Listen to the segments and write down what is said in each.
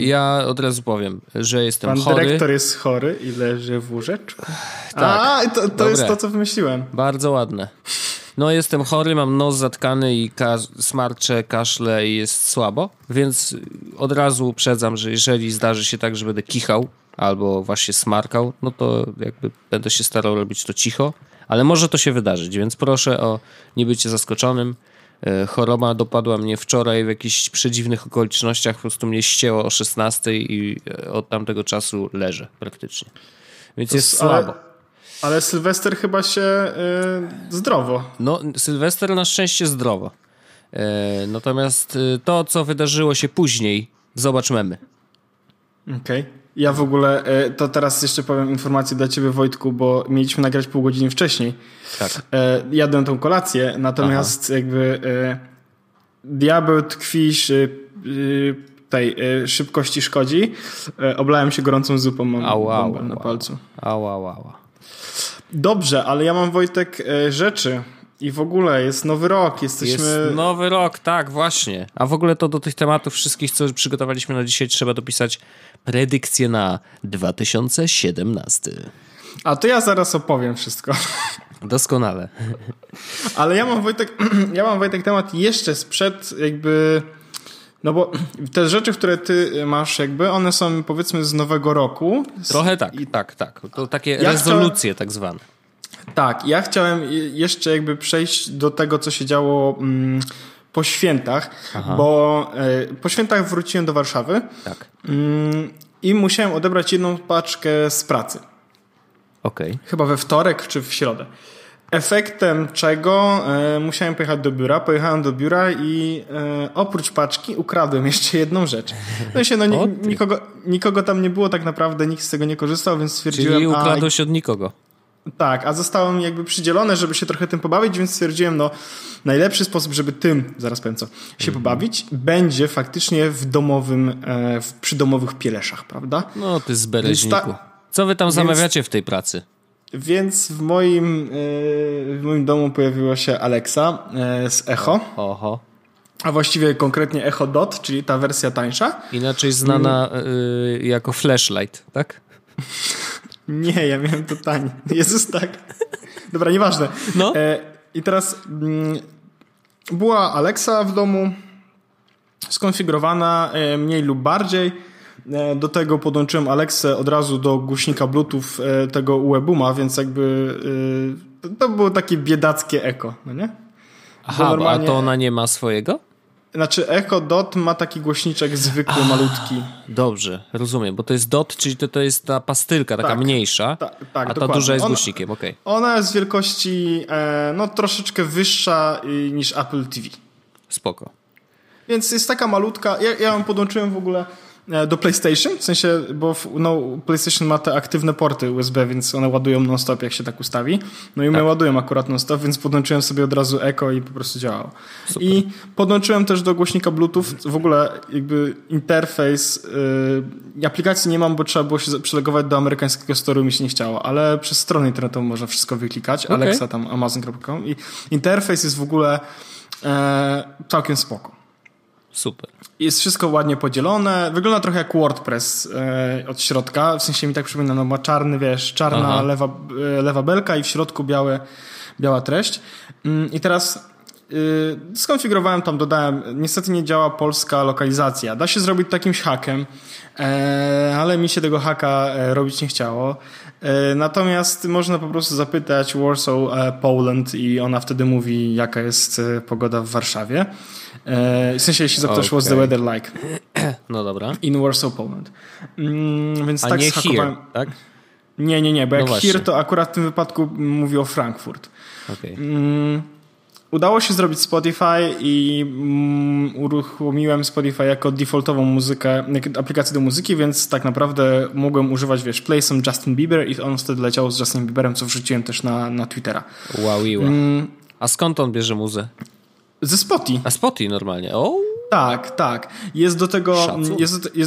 Ja od razu powiem, że jestem chory. Pan dyrektor jest chory i leży w łóżeczku. Tak. To jest to, co wymyśliłem. Bardzo ładne. No jestem chory, mam nos zatkany i smarczę, kaszlę i jest słabo, więc od razu uprzedzam, że jeżeli zdarzy się tak, że będę kichał albo właśnie smarkał, no to jakby będę się starał robić to cicho, ale może to się wydarzyć, więc proszę o nie bycie zaskoczonym. Choroba dopadła mnie wczoraj w jakichś przedziwnych okolicznościach, po prostu mnie ścięło o 16 i od tamtego czasu leżę praktycznie, więc jest słabo. Ale Sylwester chyba się zdrowo. No, Sylwester na szczęście zdrowo. Natomiast to, co wydarzyło się później, zobacz memy. Okej. Ja w ogóle, to teraz jeszcze powiem informację dla ciebie, Wojtku, bo mieliśmy nagrać pół godziny wcześniej. Tak. Jadłem tą kolację, natomiast jakby diabeł tkwi szybkości szkodzi. Oblałem się gorącą zupą, mam bombę na palcu. Dobrze, ale ja mam, Wojtek, rzeczy i w ogóle jest nowy rok, Jest nowy rok, tak, właśnie. A w ogóle to do tych tematów wszystkich, co przygotowaliśmy na dzisiaj, trzeba dopisać predykcję na 2017. A to ja zaraz opowiem wszystko. Doskonale. Ale ja mam, Wojtek, temat jeszcze sprzed jakby... No bo te rzeczy, które ty masz jakby, one są powiedzmy z nowego roku. Trochę tak. To takie rezolucje tak zwane. Tak, ja chciałem jeszcze jakby przejść do tego, co się działo po świętach, bo po świętach wróciłem do Warszawy i musiałem odebrać jedną paczkę z pracy. Okej. Chyba we wtorek czy w środę. Efektem czego musiałem pojechać do biura. Pojechałem do biura i oprócz paczki ukradłem jeszcze jedną rzecz. Nikogo tam nie było tak naprawdę, nikt z tego nie korzystał, więc stwierdziłem... Czyli ukradłeś od nikogo. Tak, a zostało mi jakby przydzielone, żeby się trochę tym pobawić, więc stwierdziłem, najlepszy sposób, żeby tym, zaraz powiem co, się pobawić, będzie faktycznie w domowym, przy domowych pieleszach, prawda? No ty zbereźniku. Co wy tam zamawiacie w tej pracy? Więc w moim domu pojawiła się Alexa z Echo. Oho. A właściwie konkretnie Echo Dot, czyli ta wersja tańsza. Inaczej znana jako flashlight, tak? Nie, ja miałem to tanie. Jezus, tak. Dobra, nieważne. No. I teraz była Alexa w domu, skonfigurowana mniej lub bardziej. Do tego podłączyłem Alexę od razu do głośnika Bluetooth tego UE Booma, więc jakby to było takie biedackie Echo, no nie? Aha, a to ona nie ma swojego? Znaczy Echo Dot ma taki głośniczek zwykły, malutki. Dobrze, rozumiem, bo to jest Dot, czyli to jest ta pastylka, taka mniejsza, a ta duża jest głośnikiem, okej. Ona jest wielkości troszeczkę wyższa niż Apple TV. Spoko. Więc jest taka malutka, ja ją podłączyłem w ogóle... do PlayStation, w sensie, bo PlayStation ma te aktywne porty USB, więc one ładują non-stop, jak się tak ustawi. No i one ładują akurat non-stop, więc podłączyłem sobie od razu Echo i po prostu działało. Super. I podłączyłem też do głośnika Bluetooth, w ogóle jakby interfejs, aplikacji nie mam, bo trzeba było się przylegować do amerykańskiego storu, mi się nie chciało, ale przez stronę internetową można wszystko wyklikać, Alexa tam, Amazon.com, i interfejs jest w ogóle całkiem spoko. Super. Jest wszystko ładnie podzielone. Wygląda trochę jak WordPress od środka. W sensie mi tak przypomina, ma czarny, czarna lewa belka i w środku biała treść. I teraz skonfigurowałem tam, dodałem. Niestety nie działa polska lokalizacja. Da się zrobić takimś hakiem, ale mi się tego haka robić nie chciało. Natomiast można po prostu zapytać Warsaw, Poland i ona wtedy mówi, jaka jest pogoda w Warszawie. W sensie, jeśli zapytasz, what's the weather like? No dobra. In Warsaw, Poland. Więc tak zhakowałem. Here, tak? Nie, bo here to akurat w tym wypadku mówi o Frankfurt. Okay. Udało się zrobić Spotify i uruchomiłem Spotify jako defaultową muzykę, aplikację do muzyki, więc tak naprawdę mogłem używać, play some Justin Bieber i on wtedy leciał z Justinem Bieberem, co wrzuciłem też na Twittera. Wow. A skąd on bierze muzę? Ze Spotify. A Spotify normalnie, Tak. Jest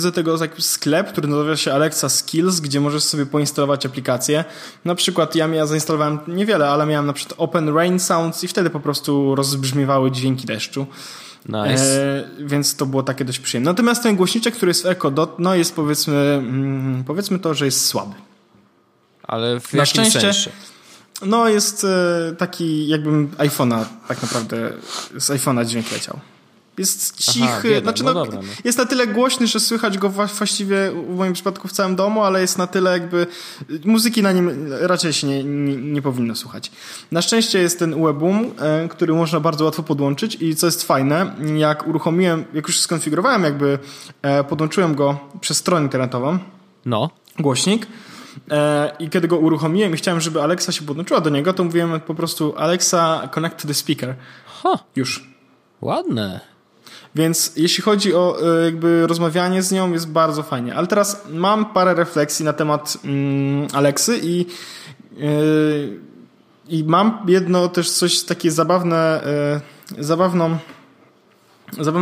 do tego taki sklep, który nazywa się Alexa Skills, gdzie możesz sobie poinstalować aplikacje. Na przykład ja zainstalowałem niewiele, ale miałem na przykład Open Rain Sounds i wtedy po prostu rozbrzmiewały dźwięki deszczu. Nice. Więc to było takie dość przyjemne. Natomiast ten głośniczek, który jest w Echo Dot, no jest powiedzmy to, że jest słaby. Ale w jakim sensie? No jest taki jakbym iPhone'a tak naprawdę z iPhone'a dźwięk leciał. Jest cichy, jest na tyle głośny, że słychać go właściwie w moim przypadku w całym domu, ale jest na tyle jakby, muzyki na nim raczej się nie powinno słuchać. Na szczęście jest ten UE Boom, który można bardzo łatwo podłączyć i co jest fajne, jak uruchomiłem, jak już skonfigurowałem jakby, podłączyłem go przez stronę internetową, głośnik, i kiedy go uruchomiłem i chciałem, żeby Alexa się podłączyła do niego, to mówiłem po prostu Alexa connect to the speaker. Już. Ładne. Więc jeśli chodzi o jakby rozmawianie z nią, jest bardzo fajnie. Ale teraz mam parę refleksji na temat Alexy i mam jedno też coś takie zabawną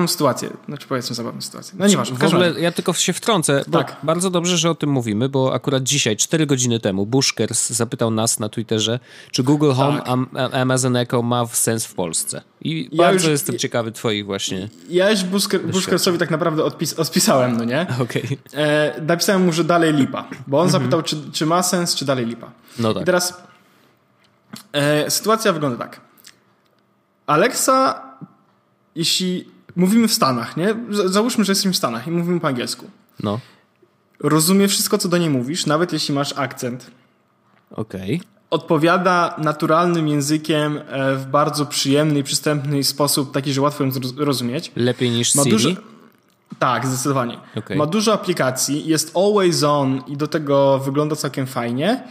sytuację. Znaczy powiedzmy zabawną sytuację. No nieważne. W ogóle ja tylko się wtrącę, bo tak. Bardzo dobrze, że o tym mówimy, bo akurat dzisiaj, 4 godziny temu, Buszkers zapytał nas na Twitterze, czy Google Home, Amazon Echo ma sens w Polsce. I ja bardzo już, jestem ciekawy twoich właśnie... Ja już Buszkersowi tak naprawdę odpisałem, no nie? Okej. Napisałem mu, że dalej lipa, bo on zapytał, czy ma sens, czy dalej lipa. No tak. I teraz sytuacja wygląda tak. Alexa, jeśli... Mówimy w Stanach, nie? Załóżmy, że jesteśmy w Stanach i mówimy po angielsku. No. Rozumie wszystko, co do niej mówisz, nawet jeśli masz akcent. Okej. Odpowiada naturalnym językiem w bardzo przyjemny i przystępny sposób, taki, że łatwo ją rozumieć. Lepiej niż Siri? Tak, zdecydowanie. Okay. Ma dużo aplikacji, jest always on i do tego wygląda całkiem fajnie.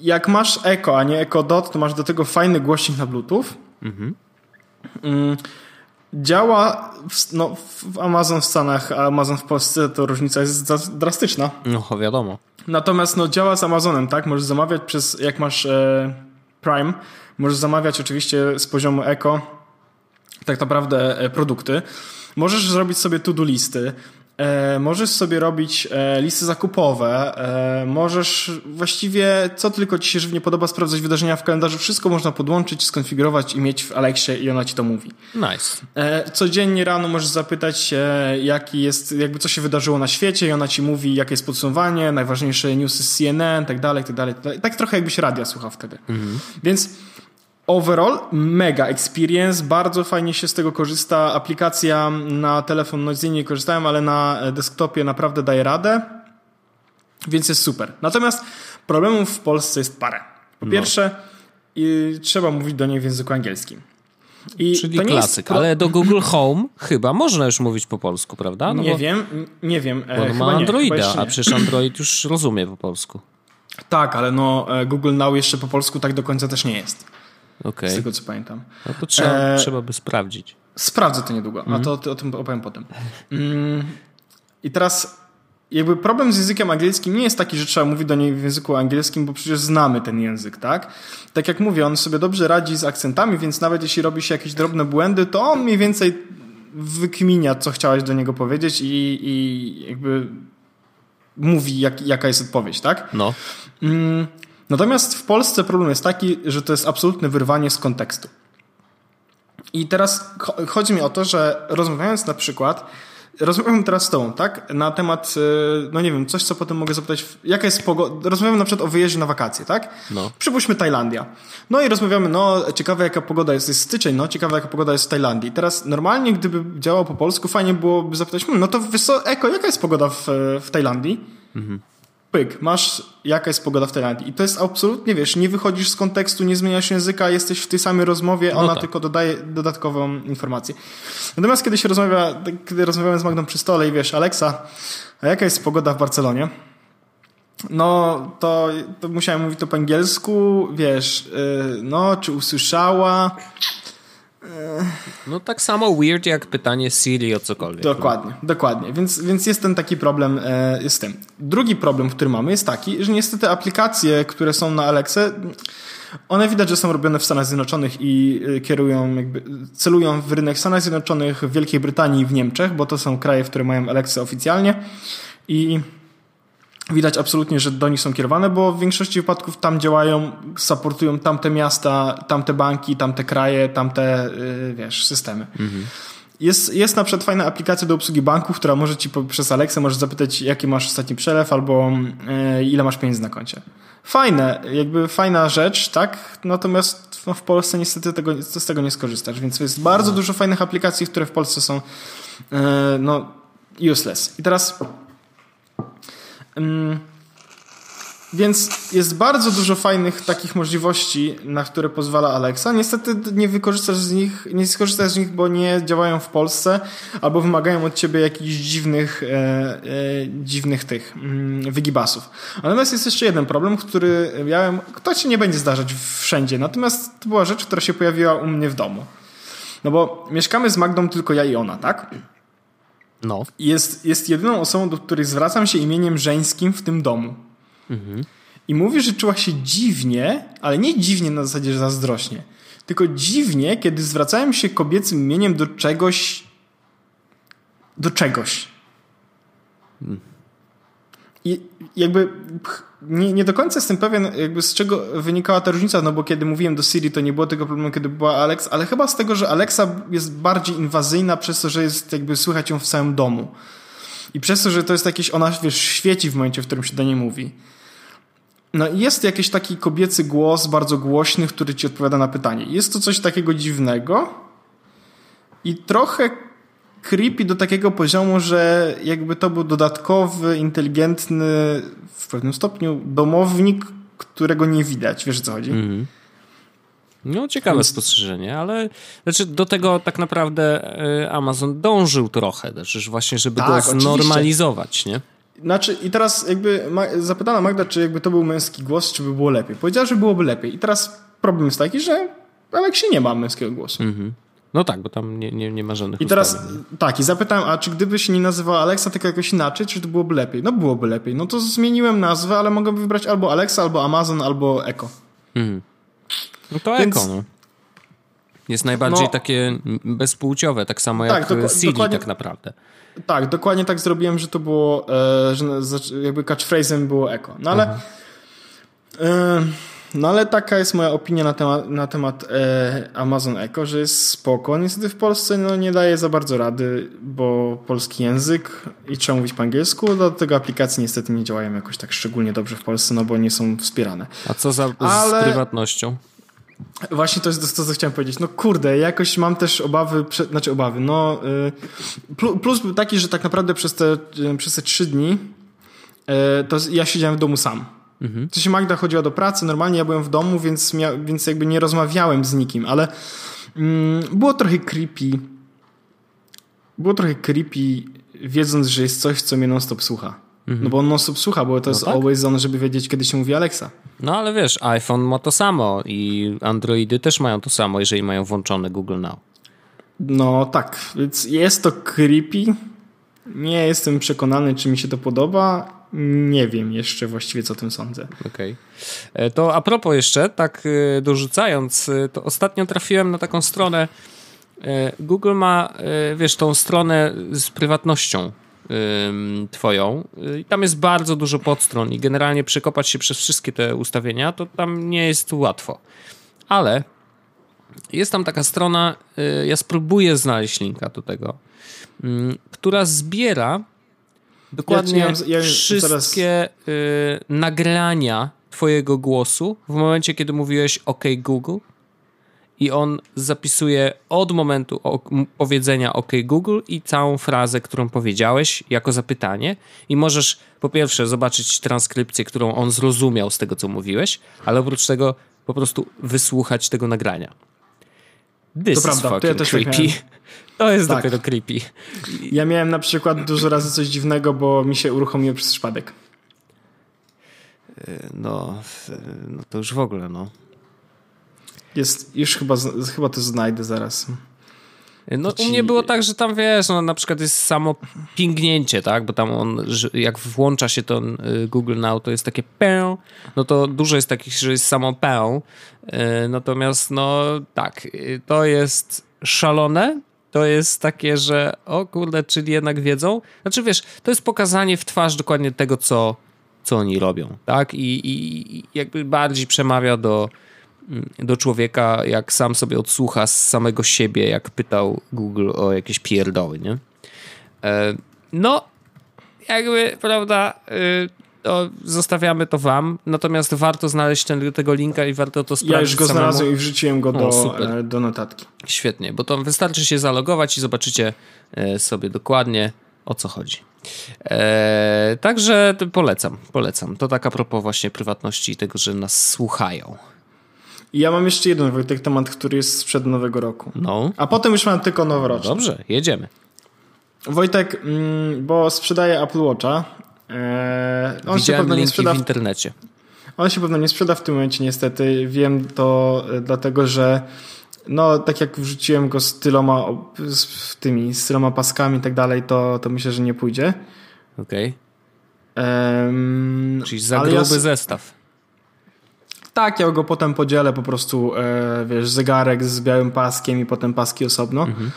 Jak masz Echo, a nie Echo Dot, to masz do tego fajny głośnik na Bluetooth. Działa w Amazon w Stanach, a Amazon w Polsce to różnica jest drastyczna. No wiadomo. Natomiast działa z Amazonem, tak? Możesz zamawiać przez, jak masz Prime, możesz zamawiać oczywiście z poziomu Echo tak naprawdę produkty. Możesz zrobić sobie to-do listy, możesz sobie robić listy zakupowe, możesz właściwie co tylko ci się żywnie podoba sprawdzać wydarzenia w kalendarzu, wszystko można podłączyć, skonfigurować i mieć w Alexie i ona ci to mówi. Nice. Codziennie rano możesz zapytać jakby co się wydarzyło na świecie i ona ci mówi, jakie jest podsumowanie, najważniejsze newsy z CNN, tak dalej. Tak trochę jakbyś radia słuchał wtedy. Więc overall mega experience, bardzo fajnie się z tego korzysta, aplikacja na telefon, no z niej nie korzystałem, ale na desktopie naprawdę daje radę, więc jest super. Natomiast problemów w Polsce jest parę. Po pierwsze, trzeba mówić do niej w języku angielskim. Czyli klasyk, ale do Google Home chyba można już mówić po polsku, prawda? No nie wiem. On ma Androida, a przecież Android już rozumie po polsku. Tak, ale Google Now jeszcze po polsku tak do końca też nie jest. Okay. Z tego co pamiętam. No to trzeba by sprawdzić. Sprawdzę to niedługo, a to o tym opowiem potem. I teraz jakby problem z językiem angielskim nie jest taki, że trzeba mówić do niej w języku angielskim, bo przecież znamy ten język, tak? Tak jak mówię, on sobie dobrze radzi z akcentami, więc nawet jeśli robi się jakieś drobne błędy, to on mniej więcej wykminia, co chciałaś do niego powiedzieć i jakby mówi, jaka jest odpowiedź, tak? No. Natomiast w Polsce problem jest taki, że to jest absolutne wyrwanie z kontekstu. I teraz chodzi mi o to, że rozmawiając na przykład, rozmawiam teraz z tobą, tak? Na temat, no nie wiem, coś co potem mogę zapytać, jaka jest pogoda, rozmawiamy na przykład o wyjeździe na wakacje, tak? No. Przypuśćmy Tajlandia. No i rozmawiamy, ciekawe jaka pogoda jest styczeń, ciekawe jaka pogoda jest w Tajlandii. Teraz normalnie, gdyby działał po polsku, fajnie byłoby zapytać, to wiesz co, Eko, jaka jest pogoda w Tajlandii? Pyk, masz jaka jest pogoda w Tajlandii i to jest absolutnie, wiesz, nie wychodzisz z kontekstu, nie zmieniasz języka, jesteś w tej samej rozmowie, ona tylko dodaje dodatkową informację. Natomiast kiedy się rozmawia, kiedy rozmawiamy z Magdą przy stole i wiesz, Alexa, a jaka jest pogoda w Barcelonie? To musiałem mówić to po angielsku, wiesz, czy usłyszała... tak samo weird jak pytanie Siri o cokolwiek. Dokładnie. Więc jest ten taki problem z tym. Drugi problem, który mamy jest taki, że niestety aplikacje, które są na Alexę, one widać, że są robione w Stanach Zjednoczonych i celują w rynek Stanach Zjednoczonych, w Wielkiej Brytanii i w Niemczech, bo to są kraje, które mają Alexę oficjalnie i widać absolutnie, że do nich są kierowane, bo w większości wypadków tam działają, supportują tamte miasta, tamte banki, tamte kraje, tamte systemy. Mhm. Jest na przykład fajna aplikacja do obsługi banków, która może ci przez Alexę możesz zapytać, jaki masz ostatni przelew albo ile masz pieniędzy na koncie. Fajne, jakby fajna rzecz, tak? Natomiast w Polsce niestety z tego nie skorzystasz, więc jest bardzo dużo fajnych aplikacji, które w Polsce są useless. I teraz więc jest bardzo dużo fajnych takich możliwości, na które pozwala Alexa. Niestety nie skorzystasz z nich, bo nie działają w Polsce albo wymagają od ciebie jakichś dziwnych wygibasów. Natomiast jest jeszcze jeden problem, który miałem, to się nie będzie zdarzać wszędzie, natomiast to była rzecz, która się pojawiła u mnie w domu. No bo mieszkamy z Magdą tylko ja i ona, tak? No. Jest jedyną osobą, do której zwracam się imieniem żeńskim w tym domu. Mhm. I mówi, że czuła się dziwnie, ale nie dziwnie na zasadzie, że zazdrośnie, tylko dziwnie, kiedy zwracałem się kobiecym imieniem do czegoś. I jakby nie do końca jestem pewien, jakby z czego wynikała ta różnica, no bo kiedy mówiłem do Siri, to nie było tego problemu, kiedy była Alexa, ale chyba z tego, że Alexa jest bardziej inwazyjna przez to, że jest jakby słychać ją w całym domu. I przez to, że to jest jakieś, ona świeci w momencie, w którym się do niej mówi. No i jest jakiś taki kobiecy głos, bardzo głośny, który ci odpowiada na pytanie. Jest to coś takiego dziwnego i trochę creepy do takiego poziomu, że jakby to był dodatkowy, inteligentny, w pewnym stopniu domownik, którego nie widać. Wiesz, o co chodzi? Mm-hmm. No, ciekawe spostrzeżenie, ale do tego tak naprawdę Amazon dążył trochę, właśnie, żeby tak, go znormalizować, oczywiście. Nie? Znaczy, i teraz jakby zapytana Magda, czy jakby to był męski głos, czy by było lepiej. Powiedziała, że byłoby lepiej. I teraz problem jest taki, że Aleksie nie ma męskiego głosu. Mhm. No tak, bo tam nie ma żadnych i teraz ustawień. Tak, i zapytałem, a czy gdyby się nie nazywała Alexa, tylko jakoś inaczej, czy to byłoby lepiej? No byłoby lepiej. No to zmieniłem nazwę, ale mogę wybrać albo Alexa, albo Amazon, albo Echo. Mhm. No to Echo, no. Jest najbardziej takie bezpłciowe, tak samo jak Siri tak naprawdę. Tak, dokładnie tak zrobiłem, że to było, że jakby catchphrase'em było Echo. No ale, taka jest moja opinia na temat Amazon Echo, że jest spoko. Niestety w Polsce nie daje za bardzo rady, bo polski język i trzeba mówić po angielsku, dlatego aplikacje niestety nie działają jakoś tak szczególnie dobrze w Polsce, no bo nie są wspierane. A co z prywatnością? Właśnie to jest to, co chciałem powiedzieć. No kurde, jakoś mam też obawy. No, plus był taki, że tak naprawdę przez te 3 dni to ja siedziałem w domu sam. Mhm. To się Magda chodziła do pracy, normalnie ja byłem w domu, więc jakby nie rozmawiałem z nikim, ale było trochę creepy. Było trochę creepy, wiedząc, że jest coś, co mnie non-stop słucha. Mhm. No bo on non-stop słucha, bo to jest tak? Always on, żeby wiedzieć, kiedy się mówi Alexa. No ale wiesz, iPhone ma to samo i Androidy też mają to samo, jeżeli mają włączony Google Now. No tak, więc jest to creepy. Nie jestem przekonany, czy mi się to podoba. Nie wiem jeszcze właściwie, co o tym sądzę. Okej. To a propos jeszcze, tak dorzucając, to ostatnio trafiłem na taką stronę. Google ma, wiesz, tą stronę z prywatnością twoją. I tam jest bardzo dużo podstron i generalnie przekopać się przez wszystkie te ustawienia, to tam nie jest łatwo. Ale jest tam taka strona, ja spróbuję znaleźć linka do tego, która zbiera dokładnie wszystkie nagrania twojego głosu w momencie, kiedy mówiłeś OK Google i on zapisuje od momentu powiedzenia OK Google i całą frazę, którą powiedziałeś jako zapytanie i możesz po pierwsze zobaczyć transkrypcję, którą on zrozumiał z tego, co mówiłeś, ale oprócz tego po prostu wysłuchać tego nagrania. This to is prawda, to ja też creepy. To jest tak. Dopiero creepy. Ja miałem na przykład dużo razy coś dziwnego, bo mi się uruchomiło przez przypadek. No to już w ogóle, no. Już chyba to znajdę zaraz. No u mnie było tak, że tam wiesz, no na przykład jest samo pingnięcie, tak? Bo tam jak włącza się to Google Now, to jest takie pę, no to dużo jest takich, że jest samo pę. Natomiast to jest szalone, to jest takie, że o kurde, czyli jednak wiedzą. Znaczy wiesz, to jest pokazanie w twarz dokładnie tego, co co oni robią, tak? I jakby bardziej przemawia do człowieka, jak sam sobie odsłucha z samego siebie, jak pytał Google o jakieś pierdoły, nie? No, jakby, prawda, to zostawiamy to wam, natomiast warto znaleźć tego linka i warto to sprawdzić. Ja już go znalazłem samemu i wrzuciłem go do notatki. Świetnie, bo to wystarczy się zalogować i zobaczycie sobie dokładnie, o co chodzi. Także polecam. To tak a propos właśnie prywatności i tego, że nas słuchają. Ja mam jeszcze jeden, Wojtek, temat, który jest sprzed Nowego Roku. No. A potem już mam tylko noworoczny. Dobrze, jedziemy. Wojtek, bo sprzedaje Apple Watcha. On się pewno nie sprzeda w internecie. On się pewno nie sprzeda w tym momencie, niestety. Wiem to dlatego, że no, tak jak wrzuciłem go z tyloma paskami i tak dalej, to myślę, że nie pójdzie. Okej. Czyli za gruby zestaw. Tak, ja go potem podzielę po prostu, wiesz, zegarek z białym paskiem i potem paski osobno. Mhm.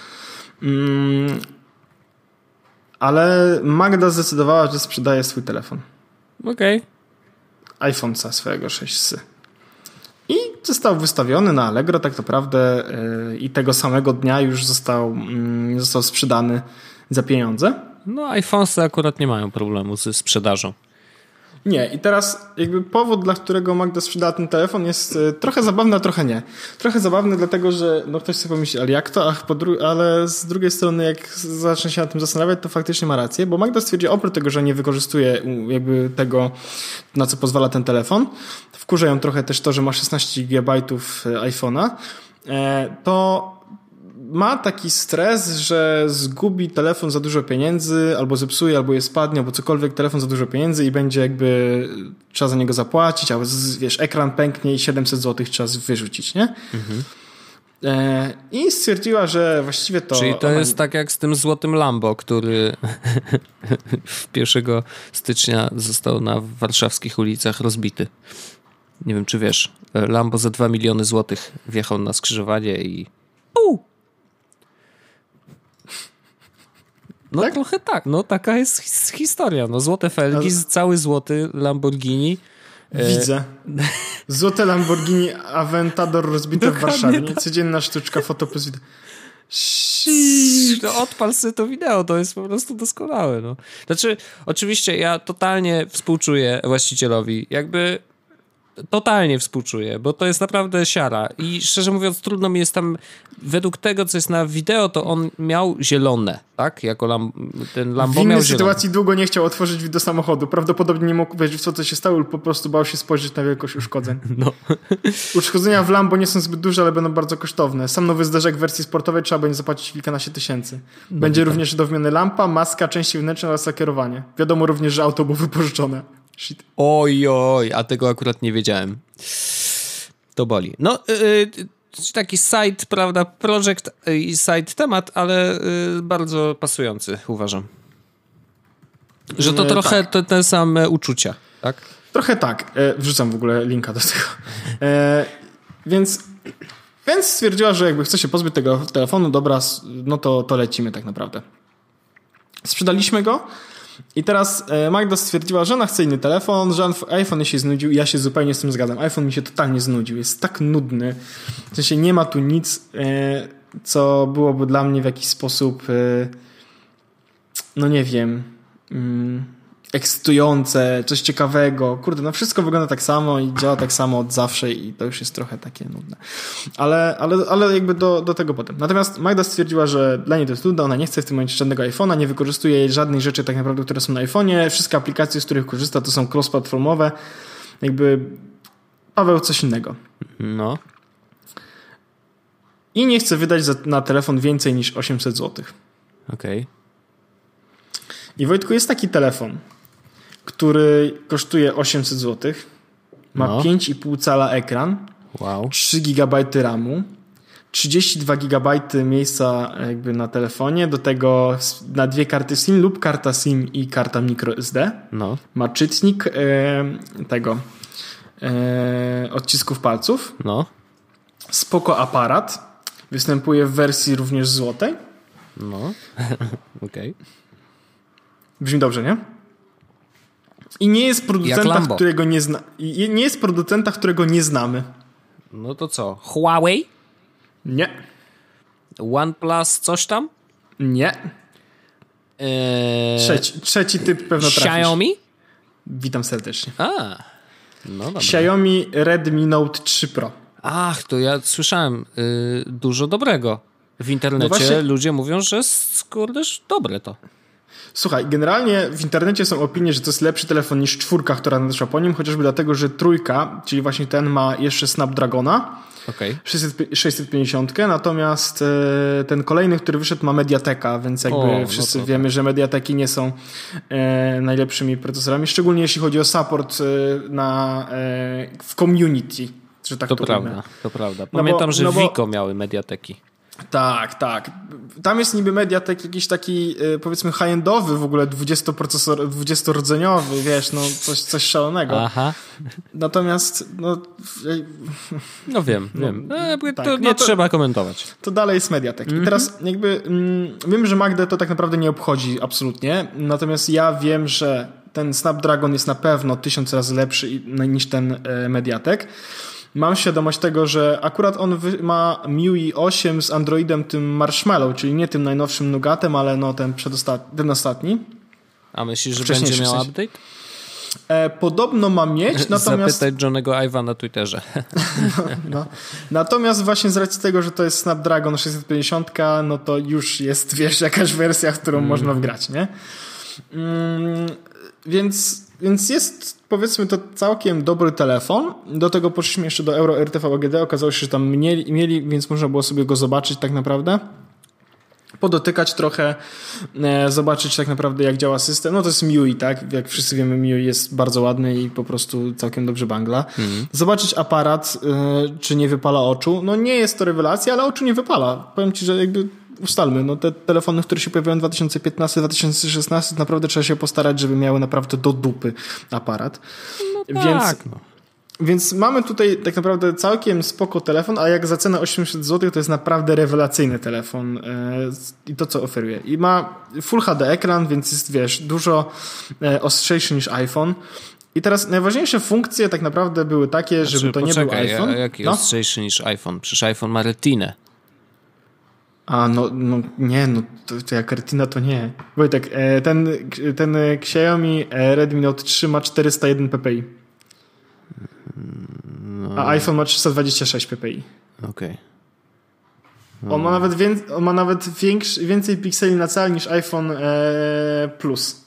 Ale Magda zdecydowała, że sprzedaje swój telefon. Okej. iPhone swojego 6s. I został wystawiony na Allegro, tak naprawdę, i tego samego dnia już został sprzedany za pieniądze. No, iPhonesy akurat nie mają problemu ze sprzedażą. Nie, i teraz jakby powód, dla którego Magda sprzedała ten telefon, jest trochę zabawny, a trochę nie. Trochę zabawny dlatego, że no ktoś sobie pomyśli, ale jak to? Ale z drugiej strony, jak zacznie się nad tym zastanawiać, to faktycznie ma rację, bo Magda stwierdziła, oprócz tego, że nie wykorzystuje jakby tego, na co pozwala ten telefon, wkurza ją trochę też to, że ma 16 GB iPhone'a, to ma taki stres, że zgubi telefon za dużo pieniędzy, albo zepsuje, albo je spadnie, albo cokolwiek, telefon za dużo pieniędzy i będzie jakby trzeba za niego zapłacić, albo wiesz, ekran pęknie i 700 zł trzeba wyrzucić, nie? Mhm. I stwierdziła, że właściwie to... Czyli to jest tak jak z tym złotym Lambo, który 1 stycznia został na warszawskich ulicach rozbity. Nie wiem, czy wiesz, Lambo za 2 miliony złotych wjechał na skrzyżowanie i... No tak? Trochę tak, no taka jest historia, no złote felgi, cały złoty Lamborghini. Widzę. Złote Lamborghini Aventador rozbite dokładnie w Warszawie, tak. Codzienna sztuczka, fotopus wideo. No odpal sobie to wideo, to jest po prostu doskonałe, no. Znaczy, oczywiście ja totalnie współczuję właścicielowi, jakby totalnie współczuję, bo to jest naprawdę siara i szczerze mówiąc trudno mi jest tam, według tego co jest na wideo, to on miał zielone, tak? Jako ten Lambo miał zielone. W innej sytuacji długo nie chciał otworzyć do samochodu, prawdopodobnie nie mógł wiedzieć co się stało lub po prostu bał się spojrzeć na wielkość uszkodzeń. No. Uszkodzenia w Lambo nie są zbyt duże, ale będą bardzo kosztowne. Sam nowy zderzak w wersji sportowej trzeba będzie zapłacić kilkanaście tysięcy. Będzie również do wymiany lampa, maska, części wnętrzne oraz lakierowanie. Wiadomo również, że auto było wypożyczone. Shit. Oj, a tego akurat nie wiedziałem. To boli. No, taki side, prawda, projekt i side temat, ale bardzo pasujący, uważam. Że to trochę tak. Te same uczucia, tak? Trochę tak. Wrzucam w ogóle linka do tego. Więc stwierdziła, że jakby chce się pozbyć tego telefonu, dobra, no to lecimy tak naprawdę. Sprzedaliśmy go. I teraz Magda stwierdziła, że ona chce inny telefon, że iPhone się znudził i ja się zupełnie z tym zgadzam. iPhone mi się totalnie znudził, jest tak nudny, w sensie nie ma tu nic, co byłoby dla mnie w jakiś sposób, no nie wiem, ekscytujące, coś ciekawego. Kurde, no wszystko wygląda tak samo i działa tak samo od zawsze i to już jest trochę takie nudne. Ale jakby do tego potem. Natomiast Magda stwierdziła, że dla niej to jest nudne, ona nie chce w tym momencie żadnego iPhone'a, nie wykorzystuje żadnych rzeczy tak naprawdę, które są na iPhone'ie. Wszystkie aplikacje, z których korzysta, to są cross-platformowe. Jakby Paweł coś innego. No. I nie chce wydać na telefon więcej niż 800 zł. Okej. I Wojtku, jest taki telefon, który kosztuje 800 zł, ma 5,5 cala ekran, 3 GB RAM-u, 32 GB miejsca jakby na telefonie, do tego na 2 karty SIM lub karta SIM i karta microSD. No. Ma czytnik odcisków palców. No. Spoko aparat. Występuje w wersji również złotej. No, okej. Brzmi dobrze, nie? I nie jest producenta, którego nie znamy. Nie jest producenta, którego nie znamy. No to co? Huawei? Nie. OnePlus coś tam? Nie. Trzeci typ pewno trafisz. Xiaomi? Witam serdecznie. No dobra. Xiaomi Redmi Note 3 Pro. Ach, to ja słyszałem dużo dobrego w internecie. No właśnie, ludzie mówią, że skurdyż dobre to. Słuchaj, generalnie w internecie są opinie, że to jest lepszy telefon niż czwórka, która nadeszła po nim, chociażby dlatego, że trójka, czyli właśnie ten, ma jeszcze Snapdragona, okay, 650, natomiast ten kolejny, który wyszedł, ma MediaTeka, więc jakby wszyscy wiemy, że MediaTeki nie są najlepszymi procesorami, szczególnie jeśli chodzi o support w community, że tak to prawda, powiem. To prawda. Pamiętam, że Vico miały MediaTeki. Tak. Tam jest niby MediaTek jakiś taki, powiedzmy, high-endowy w ogóle, 20-rdzeniowy, wiesz, no coś szalonego. Aha. Natomiast, wiem. To trzeba komentować. To dalej jest MediaTek. I teraz jakby wiem, że Magdę to tak naprawdę nie obchodzi absolutnie, natomiast ja wiem, że ten Snapdragon jest na pewno 1000 razy lepszy niż ten MediaTek. Mam świadomość tego, że akurat on ma MIUI 8 z Androidem tym Marshmallow, czyli nie tym najnowszym Nougatem, ale ten ostatni. A myślisz, że będzie miał update? Podobno ma mieć, natomiast... Zapytać Johnego Iwa na Twitterze. Natomiast właśnie z racji tego, że to jest Snapdragon 650, no to już jest, wiesz, jakaś wersja, w którą można wgrać, nie? Więc jest, powiedzmy, to całkiem dobry telefon. Do tego poszliśmy jeszcze do Euro RTV AGD. Okazało się, że tam mieli, więc można było sobie go zobaczyć tak naprawdę. Podotykać trochę, zobaczyć tak naprawdę, jak działa system. No to jest MIUI, tak? Jak wszyscy wiemy, MIUI jest bardzo ładny i po prostu całkiem dobrze bangla. Zobaczyć aparat, czy nie wypala oczu. No nie jest to rewelacja, ale oczu nie wypala. Powiem ci, że jakby... Ustalmy, te telefony, które się pojawiają 2015-2016, naprawdę trzeba się postarać, żeby miały naprawdę do dupy aparat. Więc mamy tutaj tak naprawdę całkiem spoko telefon, a jak za cenę 800 zł to jest naprawdę rewelacyjny telefon i to, co oferuje. I ma Full HD ekran, więc jest, wiesz, dużo ostrzejszy niż iPhone. I teraz najważniejsze funkcje tak naprawdę były takie, żeby to nie był iPhone. Jaki ostrzejszy niż iPhone? Przecież iPhone ma retinę. To jak retina to nie. Wojtek, ten Xiaomi Redmi Note 3 ma 401 ppi. A iPhone ma 326 ppi. Okej. No. On ma nawet więcej pikseli na cal niż iPhone Plus.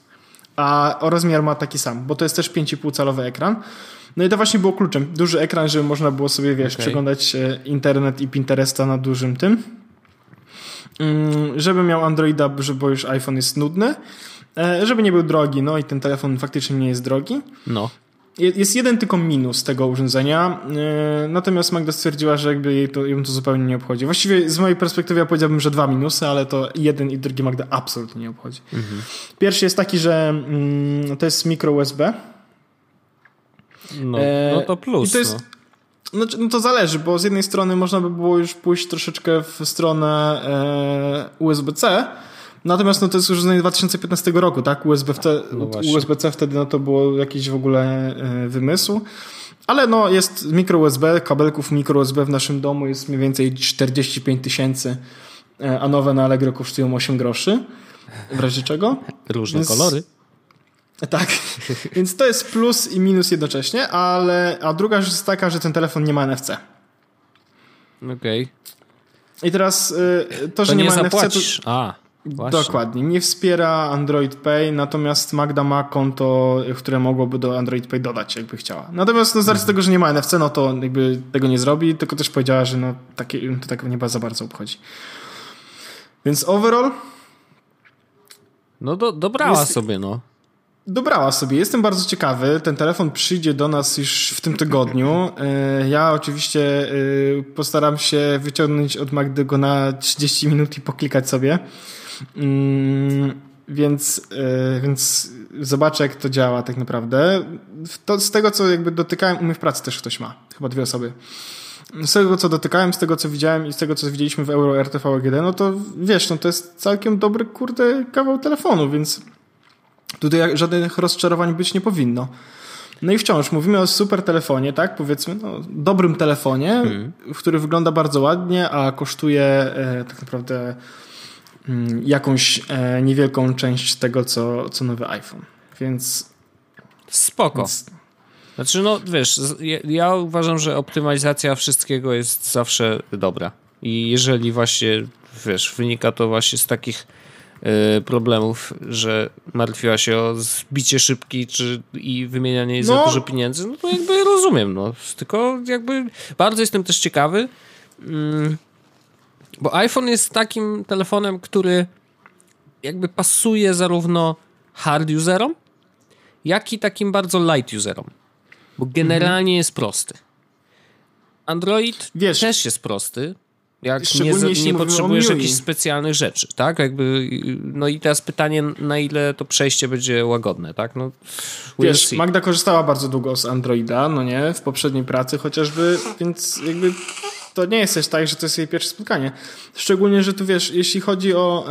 A rozmiar ma taki sam, bo to jest też 5,5 calowy ekran. No i to właśnie było kluczem. Duży ekran, żeby można było sobie, przeglądać internet i Pinteresta na dużym tym. Żeby miał Androida, bo już iPhone jest nudny, żeby nie był drogi, no i ten telefon faktycznie nie jest drogi. No. Jest jeden tylko minus tego urządzenia, natomiast Magda stwierdziła, że jakby ją to zupełnie nie obchodzi. Właściwie z mojej perspektywy ja powiedziałbym, że dwa minusy, ale to jeden i drugi Magda absolutnie nie obchodzi. Mhm. Pierwszy jest taki, że to jest mikro USB. No to plus. No to zależy, bo z jednej strony można by było już pójść troszeczkę w stronę USB-C, natomiast to jest urządzenie 2015 roku, tak? USB-C wtedy to było jakiś w ogóle wymysł, ale jest mikro USB, kabelków mikro USB w naszym domu jest mniej więcej 45 000, a nowe na Allegro kosztują 8 groszy, w razie czego. Różne kolory. Tak, więc to jest plus i minus jednocześnie, a druga rzecz jest taka, że ten telefon nie ma NFC. Okej. I teraz to, że nie ma NFC... Dokładnie, nie wspiera Android Pay, natomiast Magda ma konto, które mogłoby do Android Pay dodać, jakby chciała. Natomiast z racji tego, że nie ma NFC, no to jakby tego nie zrobi, tylko też powiedziała, że to tak nie za bardzo obchodzi. Więc overall... Dobrała sobie. Jestem bardzo ciekawy. Ten telefon przyjdzie do nas już w tym tygodniu. Ja oczywiście postaram się wyciągnąć od Magdy go na 30 minut i poklikać sobie. Więc zobaczę, jak to działa tak naprawdę. Z tego, co jakby dotykałem, u mnie w pracy też ktoś ma. Chyba 2 osoby. Z tego, co dotykałem, z tego, co widziałem i z tego, co widzieliśmy w Euro RTV AGD, to to jest całkiem dobry, kurde, kawał telefonu, więc Tutaj żadnych rozczarowań być nie powinno. No i wciąż mówimy o super telefonie, tak? Powiedzmy, no, dobrym telefonie, który wygląda bardzo ładnie, a kosztuje tak naprawdę jakąś niewielką część tego, co nowy iPhone. Więc spoko. Znaczy, no wiesz, ja uważam, że optymalizacja wszystkiego jest zawsze dobra. I jeżeli właśnie, wiesz, wynika to właśnie z takich problemów, że martwiła się o zbicie szybki i wymienianie jej za dużo pieniędzy, no to jakby rozumiem, no. Tylko jakby bardzo jestem też ciekawy, bo iPhone jest takim telefonem, który jakby pasuje zarówno hard userom, jak i takim bardzo light userom, bo generalnie jest prosty. Android też jest prosty, jak nie potrzebujesz jakichś specjalnych rzeczy, tak? Jakby, no i teraz pytanie, na ile to przejście będzie łagodne, tak? No, wiesz, Magda korzystała bardzo długo z Androida, no nie? W poprzedniej pracy chociażby, więc jakby to nie jest też tak, że to jest jej pierwsze spotkanie. Szczególnie, że tu wiesz, jeśli chodzi o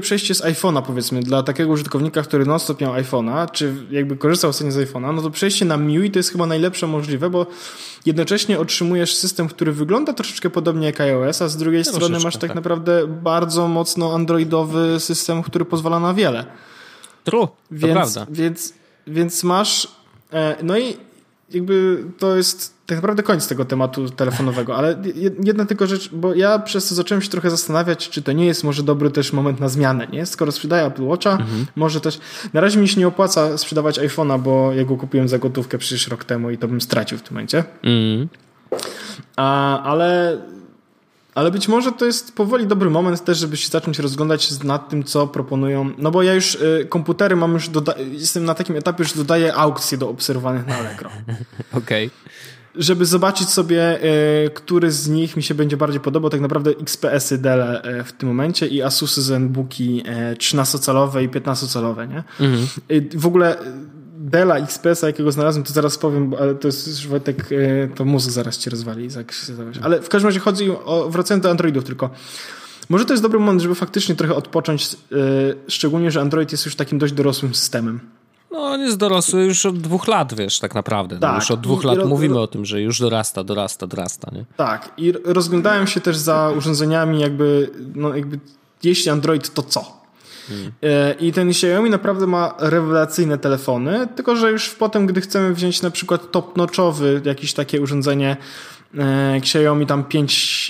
przejście z iPhone'a, powiedzmy, dla takiego użytkownika, który non stop miał iPhone'a, czy jakby korzystał z iPhone'a, no to przejście na MIUI to jest chyba najlepsze możliwe, bo jednocześnie otrzymujesz system, który wygląda troszeczkę podobnie jak iOS, a z drugiej strony masz tak naprawdę bardzo mocno androidowy system, który pozwala na wiele. True, to prawda. Więc masz... No i jakby to jest... Tak naprawdę koniec tego tematu telefonowego, ale jedna tylko rzecz, bo ja przez to zacząłem się trochę zastanawiać, czy to nie jest może dobry też moment na zmianę, nie? Skoro sprzedaję Apple Watcha, może też... Na razie mi się nie opłaca sprzedawać iPhone'a, bo ja go kupiłem za gotówkę przecież rok temu i to bym stracił w tym momencie. Ale być może to jest powoli dobry moment też, żeby się zacząć rozglądać nad tym, co proponują. No bo ja już komputery mam już... Jestem na takim etapie, że dodaję aukcje do obserwowanych na Allegro. Okej. Żeby zobaczyć sobie, który z nich mi się będzie bardziej podobał. Tak naprawdę XPS-y Dell w tym momencie i Asusy Zenbooki 13-calowe i 15-calowe, nie? W ogóle Della XPS-a, jakiego znalazłem, to zaraz powiem, ale to jest Wojtek, to mózg zaraz ci rozwali. Ale w każdym razie chodzi o... Wracając do Androidów tylko. Może to jest dobry moment, żeby faktycznie trochę odpocząć, szczególnie, że Android jest już takim dość dorosłym systemem. No, on jest dorosły już od 2 lat, wiesz, tak naprawdę. Tak. No, już od 2 lat mówimy o tym, że już dorasta, nie? Tak. I rozglądałem się też za urządzeniami jakby jeśli Android, to co? I ten Xiaomi naprawdę ma rewelacyjne telefony, tylko że już potem, gdy chcemy wziąć na przykład top-notchowy jakieś takie urządzenie, Xiaomi tam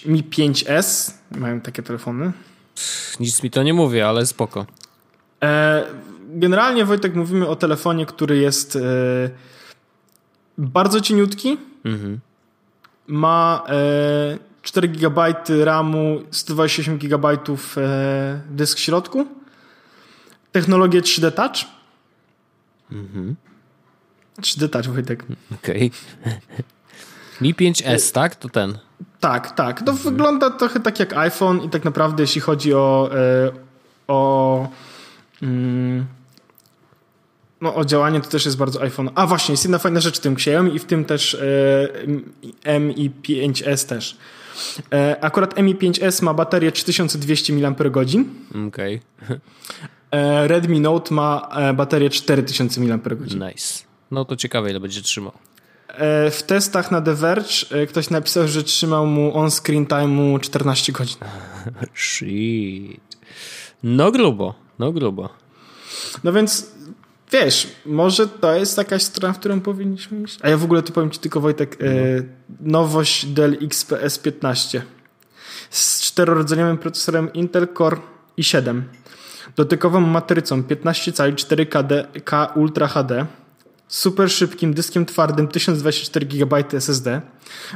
Mi 5S, mają takie telefony. Nic mi to nie mówi, ale spoko. Generalnie, Wojtek, mówimy o telefonie, który jest bardzo cieniutki, ma 4 GB RAM-u, 128 GB dysk w środku, technologię 3D Touch. 3D Touch, Wojtek. Okej. Mi 5S, tak? To ten. Tak. To wygląda trochę tak jak iPhone i tak naprawdę jeśli chodzi o działanie, to też jest bardzo iPhone. A właśnie, jest jedna fajna rzecz w tym Xiaomi i w tym też Mi 5S też. Akurat Mi 5S ma baterię 3200 mAh. Okej. Redmi Note ma baterię 4000 mAh. Nice. No to ciekawe, ile będzie trzymał. W testach na The Verge ktoś napisał, że trzymał mu on-screen time'u 14 godzin. Shit. No grubo. No więc wiesz, może to jest jakaś strona, w którą powinniśmy iść. A ja w ogóle tu powiem ci tylko, Wojtek, nowość Dell XPS 15 z 4-rdzeniowym procesorem Intel Core i7, dotykową matrycą 15 cali 4K Ultra HD, super szybkim dyskiem twardym 1024 GB SSD,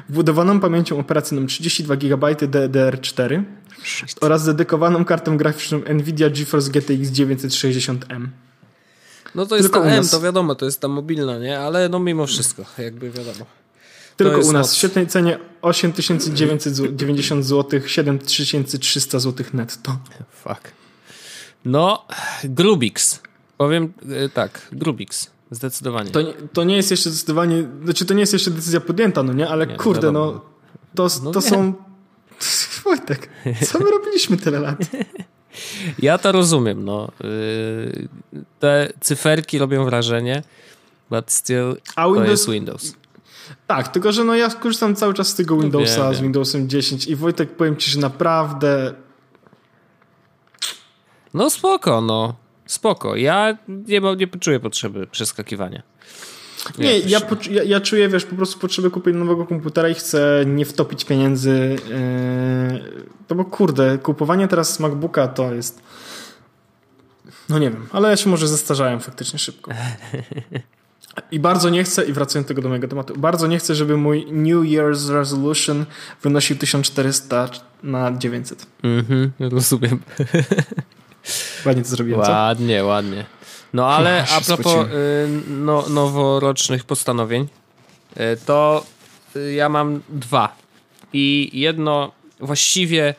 wbudowaną pamięcią operacyjną 32 GB DDR4 oraz dedykowaną kartą graficzną Nvidia GeForce GTX 960M. No to jest ta M, to wiadomo, to jest ta mobilna, nie? Ale no mimo wszystko, jakby wiadomo. Tylko u nas w świetnej cenie 8990 zł, 7300 zł netto. Fuck. No, Grubix. Powiem tak, Grubix. Zdecydowanie. To nie jest jeszcze zdecydowanie, znaczy to nie jest jeszcze decyzja podjęta, no nie? Ale nie, kurde, wiadomo. To są... Wojtek, co my robiliśmy tyle lat? Ja to rozumiem, no. Te cyferki robią wrażenie, but still to jest Windows. Tak, tylko że no ja korzystam cały czas z tego Windowsa, z Windowsem 10 i Wojtek, powiem ci, że naprawdę... No spoko, no. Spoko. Ja nie czuję potrzeby przeskakiwania. Nie, ja czuję, wiesz, po prostu potrzebę kupienia nowego komputera i chcę nie wtopić pieniędzy. No bo kurde, kupowanie teraz MacBooka to jest... No nie wiem, ale ja się może zestarzałem faktycznie szybko. I bardzo nie chcę, i wracając do tego do mojego tematu, bardzo nie chcę, żeby mój New Year's Resolution wynosił 1400 na 900. Rozumiem. Ładnie to zrobiłem, Ładnie. No ale a propos noworocznych postanowień, to ja mam dwa. I jedno właściwie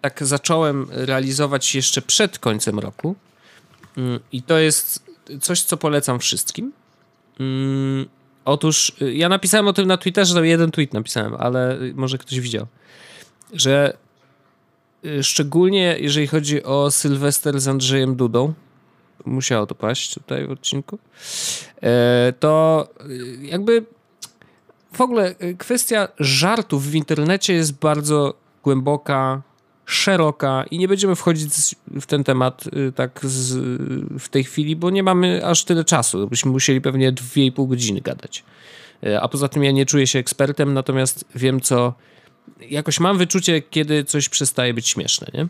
tak zacząłem realizować jeszcze przed końcem roku. I to jest coś, co polecam wszystkim. Otóż ja napisałem o tym na Twitterze, tam jeden tweet napisałem, ale może ktoś widział, że szczególnie jeżeli chodzi o Sylwester z Andrzejem Dudą, musiało to paść tutaj w odcinku, to jakby w ogóle kwestia żartów w internecie jest bardzo głęboka, szeroka i nie będziemy wchodzić w ten temat tak w tej chwili, bo nie mamy aż tyle czasu. Byśmy musieli pewnie 2,5 godziny gadać. A poza tym ja nie czuję się ekspertem, natomiast wiem, co... Jakoś mam wyczucie, kiedy coś przestaje być śmieszne, nie?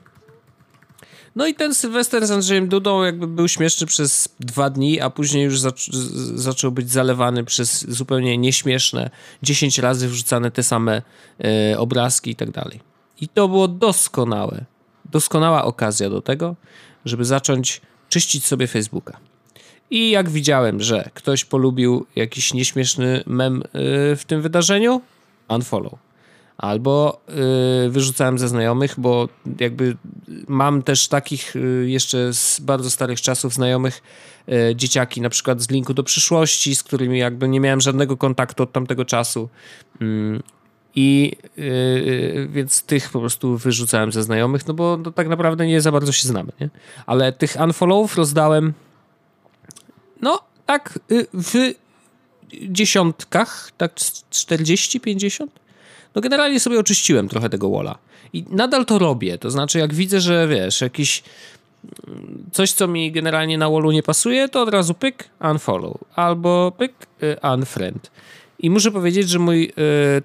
No i ten Sylwester z Andrzejem Dudą jakby był śmieszny przez 2 dni, a później już zaczął być zalewany przez zupełnie nieśmieszne, 10 razy wrzucane te same obrazki i tak dalej. I to było doskonała okazja do tego, żeby zacząć czyścić sobie Facebooka. I jak widziałem, że ktoś polubił jakiś nieśmieszny mem w tym wydarzeniu, unfollow. Albo wyrzucałem ze znajomych, bo jakby mam też takich jeszcze z bardzo starych czasów znajomych, dzieciaki na przykład z Linku do Przyszłości, z którymi jakby nie miałem żadnego kontaktu od tamtego czasu. Więc tych po prostu wyrzucałem ze znajomych, no bo no, tak naprawdę nie za bardzo się znamy, nie? Ale tych unfollowów rozdałem no tak w dziesiątkach, tak 40, 50. No generalnie sobie oczyściłem trochę tego walla i nadal to robię, to znaczy jak widzę, że wiesz, jakiś coś, co mi generalnie na wallu nie pasuje, to od razu pyk, unfollow, albo pyk, unfriend. I muszę powiedzieć, że mój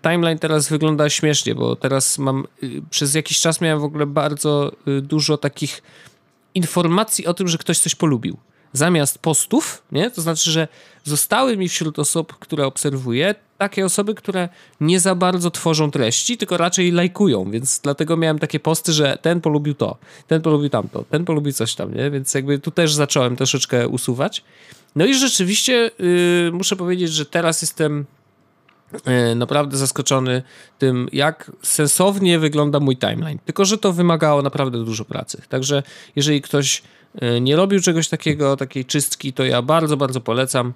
timeline teraz wygląda śmiesznie, bo teraz mam, przez jakiś czas miałem w ogóle bardzo dużo takich informacji o tym, że ktoś coś polubił. Zamiast postów, nie? To znaczy, że zostały mi wśród osób, które obserwuję, takie osoby, które nie za bardzo tworzą treści, tylko raczej lajkują, więc dlatego miałem takie posty, że ten polubił to, ten polubił tamto, ten polubił coś tam, nie? Więc jakby tu też zacząłem troszeczkę usuwać. No i rzeczywiście muszę powiedzieć, że teraz jestem naprawdę zaskoczony tym, jak sensownie wygląda mój timeline. Tylko że to wymagało naprawdę dużo pracy. Także jeżeli ktoś nie robił czegoś takiego, takiej czystki, to ja bardzo, bardzo polecam.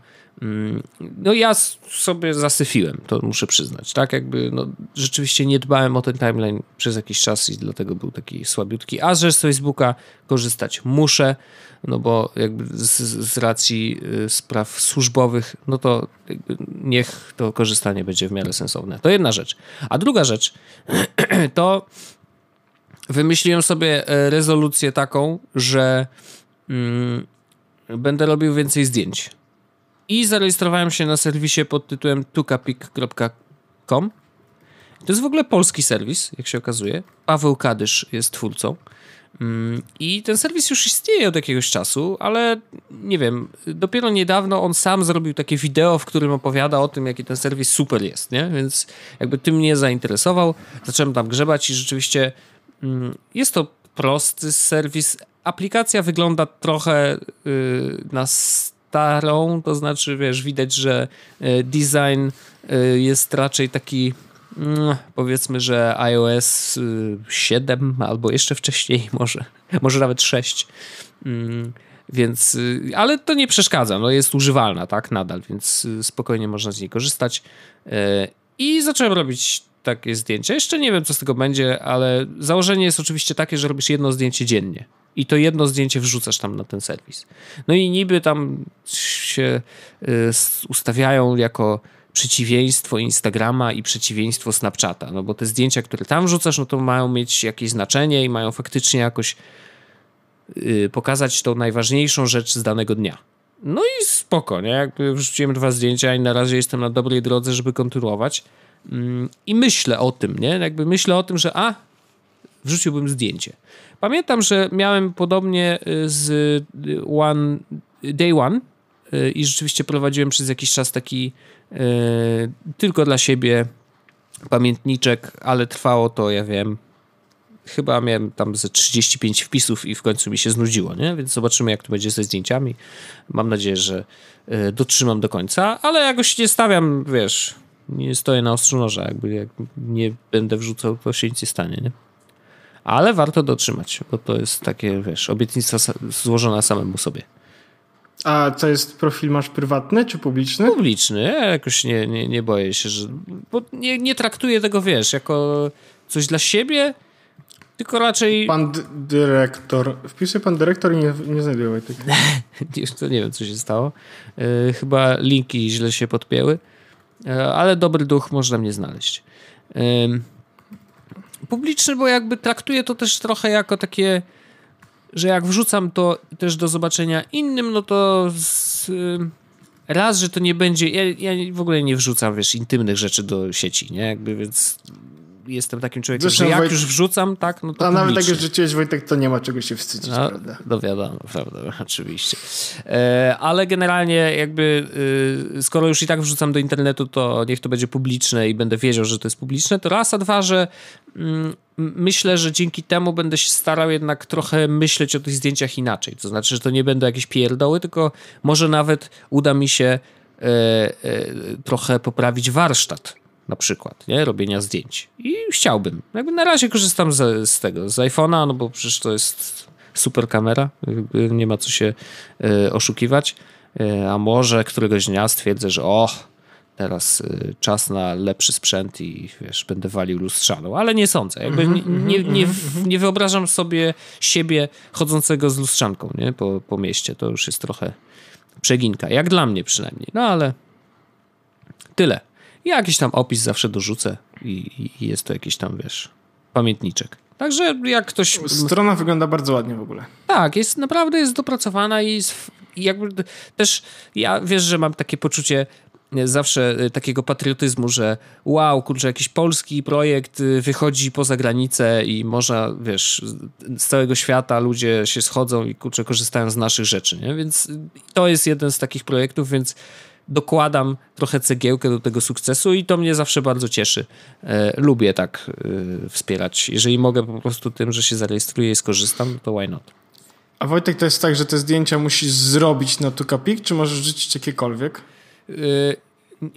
No ja sobie zasyfiłem, to muszę przyznać, tak? Jakby no, rzeczywiście nie dbałem o ten timeline przez jakiś czas i dlatego był taki słabiutki. A że z Facebooka korzystać muszę, no bo jakby z racji spraw służbowych, no to jakby niech to korzystanie będzie w miarę sensowne. To jedna rzecz. A druga rzecz to... Wymyśliłem sobie rezolucję taką, że będę robił więcej zdjęć. I zarejestrowałem się na serwisie pod tytułem tukapik.com. To jest w ogóle polski serwis, jak się okazuje. Paweł Kadysz jest twórcą. I ten serwis już istnieje od jakiegoś czasu, ale nie wiem, dopiero niedawno on sam zrobił takie wideo, w którym opowiada o tym, jaki ten serwis super jest, nie? Więc jakby tym mnie zainteresował. Zacząłem tam grzebać i rzeczywiście... Jest to prosty serwis. Aplikacja wygląda trochę na starą, to znaczy, wiesz, widać, że design jest raczej taki, powiedzmy, że iOS 7 albo jeszcze wcześniej może nawet 6, więc, ale to nie przeszkadza, no jest używalna, tak, nadal, więc spokojnie można z niej korzystać i zacząłem robić takie zdjęcia. Jeszcze nie wiem, co z tego będzie, ale założenie jest oczywiście takie, że robisz jedno zdjęcie dziennie i to jedno zdjęcie wrzucasz tam na ten serwis. No i niby tam się ustawiają jako przeciwieństwo Instagrama i przeciwieństwo Snapchata, no bo te zdjęcia, które tam wrzucasz, no to mają mieć jakieś znaczenie i mają faktycznie jakoś pokazać tą najważniejszą rzecz z danego dnia. No i spoko, nie? Jakby wrzuciłem 2 zdjęcia i na razie jestem na dobrej drodze, żeby kontynuować. I myślę o tym, nie? Jakby myślę o tym, że wrzuciłbym zdjęcie. Pamiętam, że miałem podobnie z Day One i rzeczywiście prowadziłem przez jakiś czas taki tylko dla siebie pamiętniczek, ale trwało to, ja wiem, chyba miałem tam ze 35 wpisów i w końcu mi się znudziło, nie? Więc zobaczymy, jak to będzie ze zdjęciami. Mam nadzieję, że dotrzymam do końca, ale jakoś nie stawiam, wiesz, nie stoję na ostrzu noża, jakby jak nie będę wrzucał, to się nic nie stanie, nie? Ale warto dotrzymać, bo to jest takie, wiesz, obietnica złożona samemu sobie. A to jest profil masz prywatny czy publiczny? Publiczny, ja jakoś nie boję się, że, bo nie traktuję tego, wiesz, jako coś dla siebie, tylko raczej... Pan dyrektor. Wpisuje pan dyrektor i nie znajduję Wojtek. To nie wiem, co się stało. Chyba linki źle się podpięły, ale dobry duch można mnie znaleźć. Publiczny, bo jakby traktuję to też trochę jako takie, że jak wrzucam to też do zobaczenia innym, no to raz, że to nie będzie... Ja w ogóle nie wrzucam, wiesz, intymnych rzeczy do sieci, nie? Jakby, więc... Jestem takim człowiekiem, zresztą że jak już wrzucam, tak, no to nawet jak już wrzuciłeś, Wojtek, to nie ma czego się wstydzić, prawda? No wiadomo, prawda, oczywiście. Ale generalnie jakby skoro już i tak wrzucam do internetu, to niech to będzie publiczne i będę wiedział, że to jest publiczne, to raz, a dwa, że myślę, że dzięki temu będę się starał jednak trochę myśleć o tych zdjęciach inaczej. To znaczy, że to nie będą jakieś pierdoły, tylko może nawet uda mi się trochę poprawić warsztat. Na przykład, nie? Robienia zdjęć. I chciałbym. Jakby na razie korzystam z tego, z iPhone'a, no bo przecież to jest super kamera. Nie ma co się oszukiwać. A może któregoś dnia stwierdzę, że teraz czas na lepszy sprzęt i wiesz, będę walił lustrzaną. Ale nie sądzę. Jakby nie wyobrażam sobie siebie chodzącego z lustrzanką, nie? Po mieście. To już jest trochę przeginka. Jak dla mnie przynajmniej. No ale tyle. Ja jakiś tam opis zawsze dorzucę i jest to jakiś tam, wiesz, pamiętniczek. Także jak ktoś... Strona wygląda bardzo ładnie w ogóle. Tak, jest naprawdę jest dopracowana i jakby też ja, wiesz, że mam takie poczucie zawsze takiego patriotyzmu, że wow, kurczę, jakiś polski projekt wychodzi poza granicę i można, wiesz, z całego świata ludzie się schodzą i kurczę, korzystają z naszych rzeczy, nie? Więc to jest jeden z takich projektów, więc dokładam trochę cegiełkę do tego sukcesu i to mnie zawsze bardzo cieszy. Lubię tak wspierać. Jeżeli mogę po prostu tym, że się zarejestruję i skorzystam, to why not? A Wojtek, to jest tak, że te zdjęcia musisz zrobić na Tukapik, czy możesz wrzucić jakiekolwiek?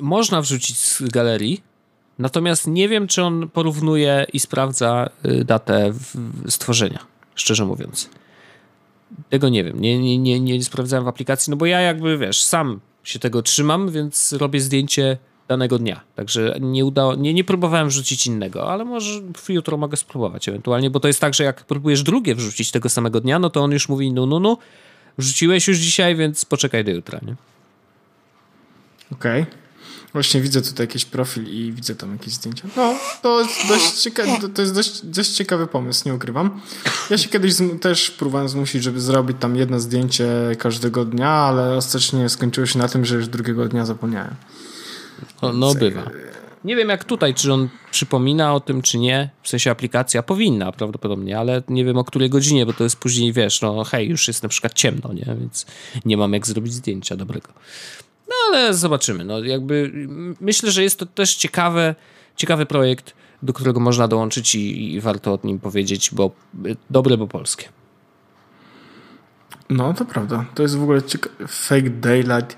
Można wrzucić z galerii, natomiast nie wiem, czy on porównuje i sprawdza datę stworzenia, szczerze mówiąc. Tego nie wiem. Nie sprawdzałem w aplikacji, no bo ja jakby, wiesz, sam się tego trzymam, więc robię zdjęcie danego dnia. Także nie próbowałem wrzucić innego, ale może jutro mogę spróbować ewentualnie, bo to jest tak, że jak próbujesz drugie wrzucić tego samego dnia, no to on już mówi no, wrzuciłeś już dzisiaj, więc poczekaj do jutra, nie? Okej. Właśnie widzę tutaj jakiś profil i widzę tam jakieś zdjęcia. No, to jest dość ciekawy pomysł, nie ukrywam. Ja się kiedyś też próbowałem zmusić, żeby zrobić tam jedno zdjęcie każdego dnia, ale ostatecznie skończyło się na tym, że już drugiego dnia zapomniałem. No bywa. Nie wiem jak tutaj, czy on przypomina o tym, czy nie. W sensie aplikacja powinna prawdopodobnie, ale nie wiem o której godzinie, bo to jest później, wiesz, no hej, już jest na przykład ciemno, nie? Więc nie mam jak zrobić zdjęcia dobrego. No ale zobaczymy, no jakby myślę, że jest to też ciekawy projekt, do którego można dołączyć i warto o nim powiedzieć, bo dobre, bo polskie. No to prawda, to jest w ogóle Fake Daylight,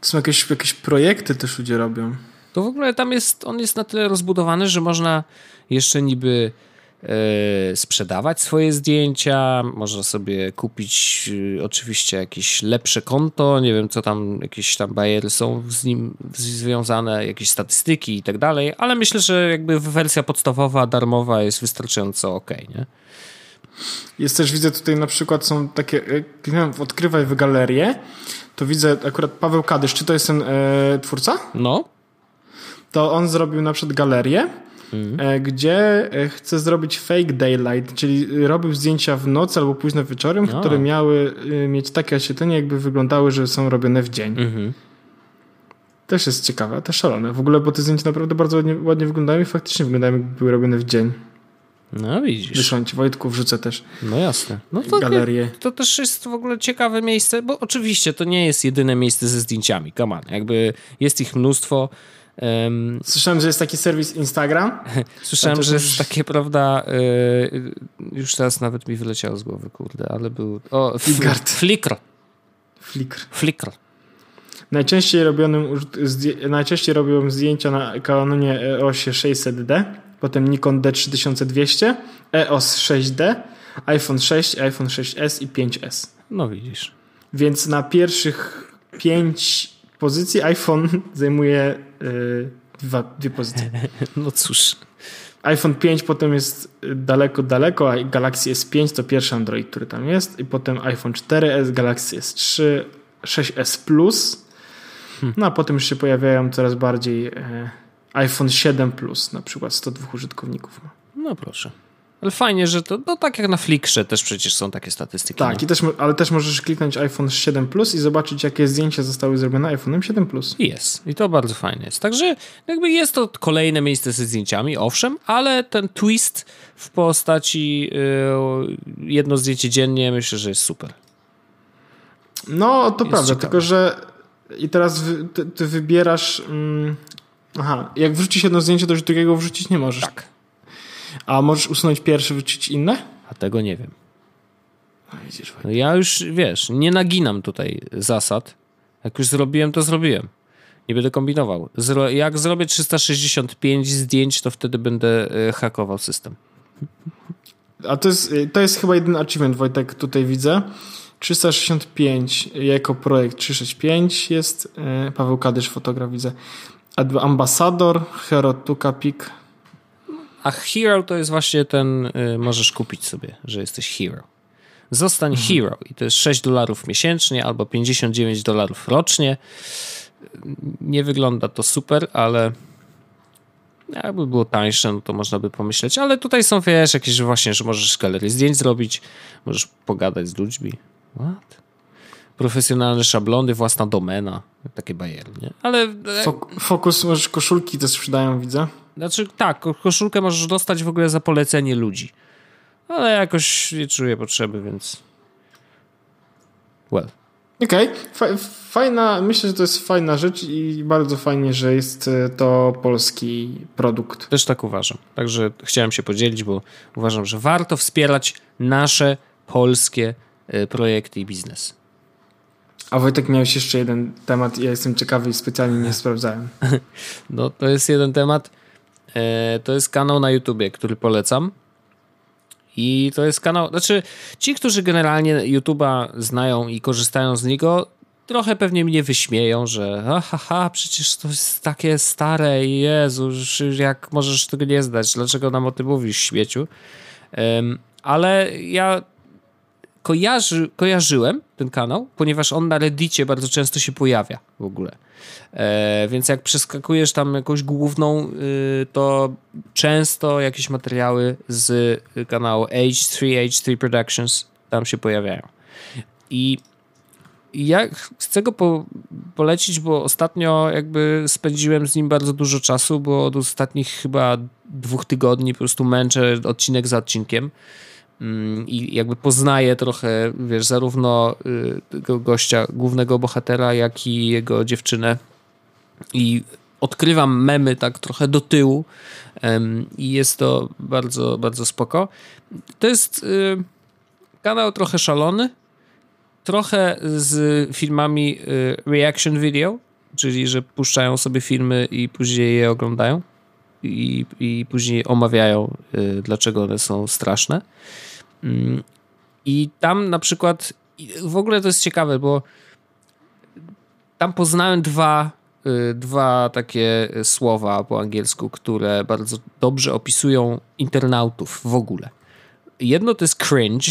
to są jakieś projekty też ludzie robią. To w ogóle tam on jest na tyle rozbudowany, że można jeszcze niby sprzedawać swoje zdjęcia, można sobie kupić oczywiście jakieś lepsze konto, nie wiem co tam, jakieś tam bajery są z nim związane, jakieś statystyki i tak dalej, ale myślę, że jakby wersja podstawowa, darmowa jest wystarczająco okej, nie? Jest też, widzę tutaj na przykład są takie, kliknąłem w odkrywaj w galerię, to widzę akurat Paweł Kadysz, czy to jest ten twórca? No. To on zrobił na przykład galerię, gdzie chce zrobić fake daylight, czyli robił zdjęcia w nocy albo późno wieczorem, które miały mieć takie oświetlenie, jakby wyglądały, że są robione w dzień. Też jest ciekawe, też szalone. W ogóle, bo te zdjęcia naprawdę bardzo ładnie wyglądają i faktycznie wyglądają, jakby były robione w dzień. No widzisz. Wyszłam ci, Wojtku, wrzucę też. No jasne. No to, galerię. To też jest w ogóle ciekawe miejsce, bo oczywiście to nie jest jedyne miejsce ze zdjęciami. Come on. Jakby jest ich mnóstwo. Słyszałem, że jest taki serwis Instagram. Słyszałem, że jest takie, prawda, już teraz nawet mi wyleciało z głowy, kurde, ale był... O, Flickr. Najczęściej robiłem zdjęcia na Canonie EOSie 600D, potem Nikon D3200, EOS 6D, iPhone 6, iPhone 6s i 5s. No widzisz. Więc na pierwszych 5 pozycji iPhone zajmuje dwie pozycje. No cóż. iPhone 5 potem jest daleko, a Galaxy S5 to pierwszy Android, który tam jest, i potem iPhone 4S, Galaxy S3, 6S Plus, no a potem już się pojawiają coraz bardziej iPhone 7 Plus, na przykład 102 użytkowników. No proszę. Ale fajnie, że to, no tak jak na Flickrze też przecież są takie statystyki. Tak, no. Ale też możesz kliknąć iPhone 7 Plus i zobaczyć, jakie zdjęcia zostały zrobione iPhone'em 7 Plus. Jest. I to bardzo fajne jest. Także jakby jest to kolejne miejsce ze zdjęciami, owszem, ale ten twist w postaci jedno zdjęcie dziennie, myślę, że jest super. No, to jest prawda, ciekawe. Tylko że i teraz ty wybierasz... jak wrzucisz jedno zdjęcie, to już drugiego wrzucić nie możesz. Tak. A możesz usunąć pierwsze, wrzucić inne? A tego nie wiem. No ja już, wiesz, nie naginam tutaj zasad. Jak już zrobiłem, to zrobiłem. Nie będę kombinował. Jak zrobię 365 zdjęć, to wtedy będę hakował system. A to jest chyba jeden achievement, Wojtek, tutaj widzę. 365 jako projekt 365 jest. Paweł Kadysz, fotograf, widzę. Ambasador, Hero Tukapik. A hero to jest właśnie ten, możesz kupić sobie, że jesteś hero. Zostań hero i to jest $6 miesięcznie albo $59 rocznie. Nie wygląda to super, ale jakby było tańsze, no to można by pomyśleć. Ale tutaj są, wiesz, jakieś właśnie, że możesz galerię zdjęć zrobić, możesz pogadać z ludźmi. What? Profesjonalne szablony, własna domena. Takie bajery, nie? Ale... Fokus, możesz koszulki też sprzedają, widzę. Znaczy tak, koszulkę możesz dostać w ogóle za polecenie ludzi. Ale jakoś nie czuję potrzeby, więc... Okej. Fajna, myślę, że to jest fajna rzecz i bardzo fajnie, że jest to polski produkt. Też tak uważam. Także chciałem się podzielić, bo uważam, że warto wspierać nasze polskie projekty i biznes. A Wojtek, miałeś jeszcze jeden temat, ja jestem ciekawy i specjalnie nie sprawdzałem. No to jest jeden temat, to jest kanał na YouTubie, który polecam i to jest kanał, znaczy ci, którzy generalnie YouTube'a znają i korzystają z niego, trochę pewnie mnie wyśmieją, że przecież to jest takie stare, Jezu, jak możesz tego nie zdać, dlaczego nam o tym mówisz, śmieciu, ale ja kojarzyłem ten kanał, ponieważ on na Reddicie bardzo często się pojawia w ogóle. Więc jak przeskakujesz tam jakąś główną, to często jakieś materiały z kanału H3H3 Productions tam się pojawiają. I ja chcę go polecić, bo ostatnio jakby spędziłem z nim bardzo dużo czasu, bo od ostatnich chyba 2 tygodni po prostu męczę odcinek za odcinkiem. I jakby poznaję trochę, wiesz, zarówno tego gościa, głównego bohatera, jak i jego dziewczynę i odkrywam memy tak trochę do tyłu i jest to bardzo, bardzo spoko. To jest kanał trochę szalony, trochę z filmami reaction video, czyli że puszczają sobie filmy i później je oglądają. i później omawiają, dlaczego one są straszne. I tam na przykład, w ogóle to jest ciekawe, bo tam poznałem dwa takie słowa po angielsku, które bardzo dobrze opisują internautów w ogóle. Jedno to jest cringe.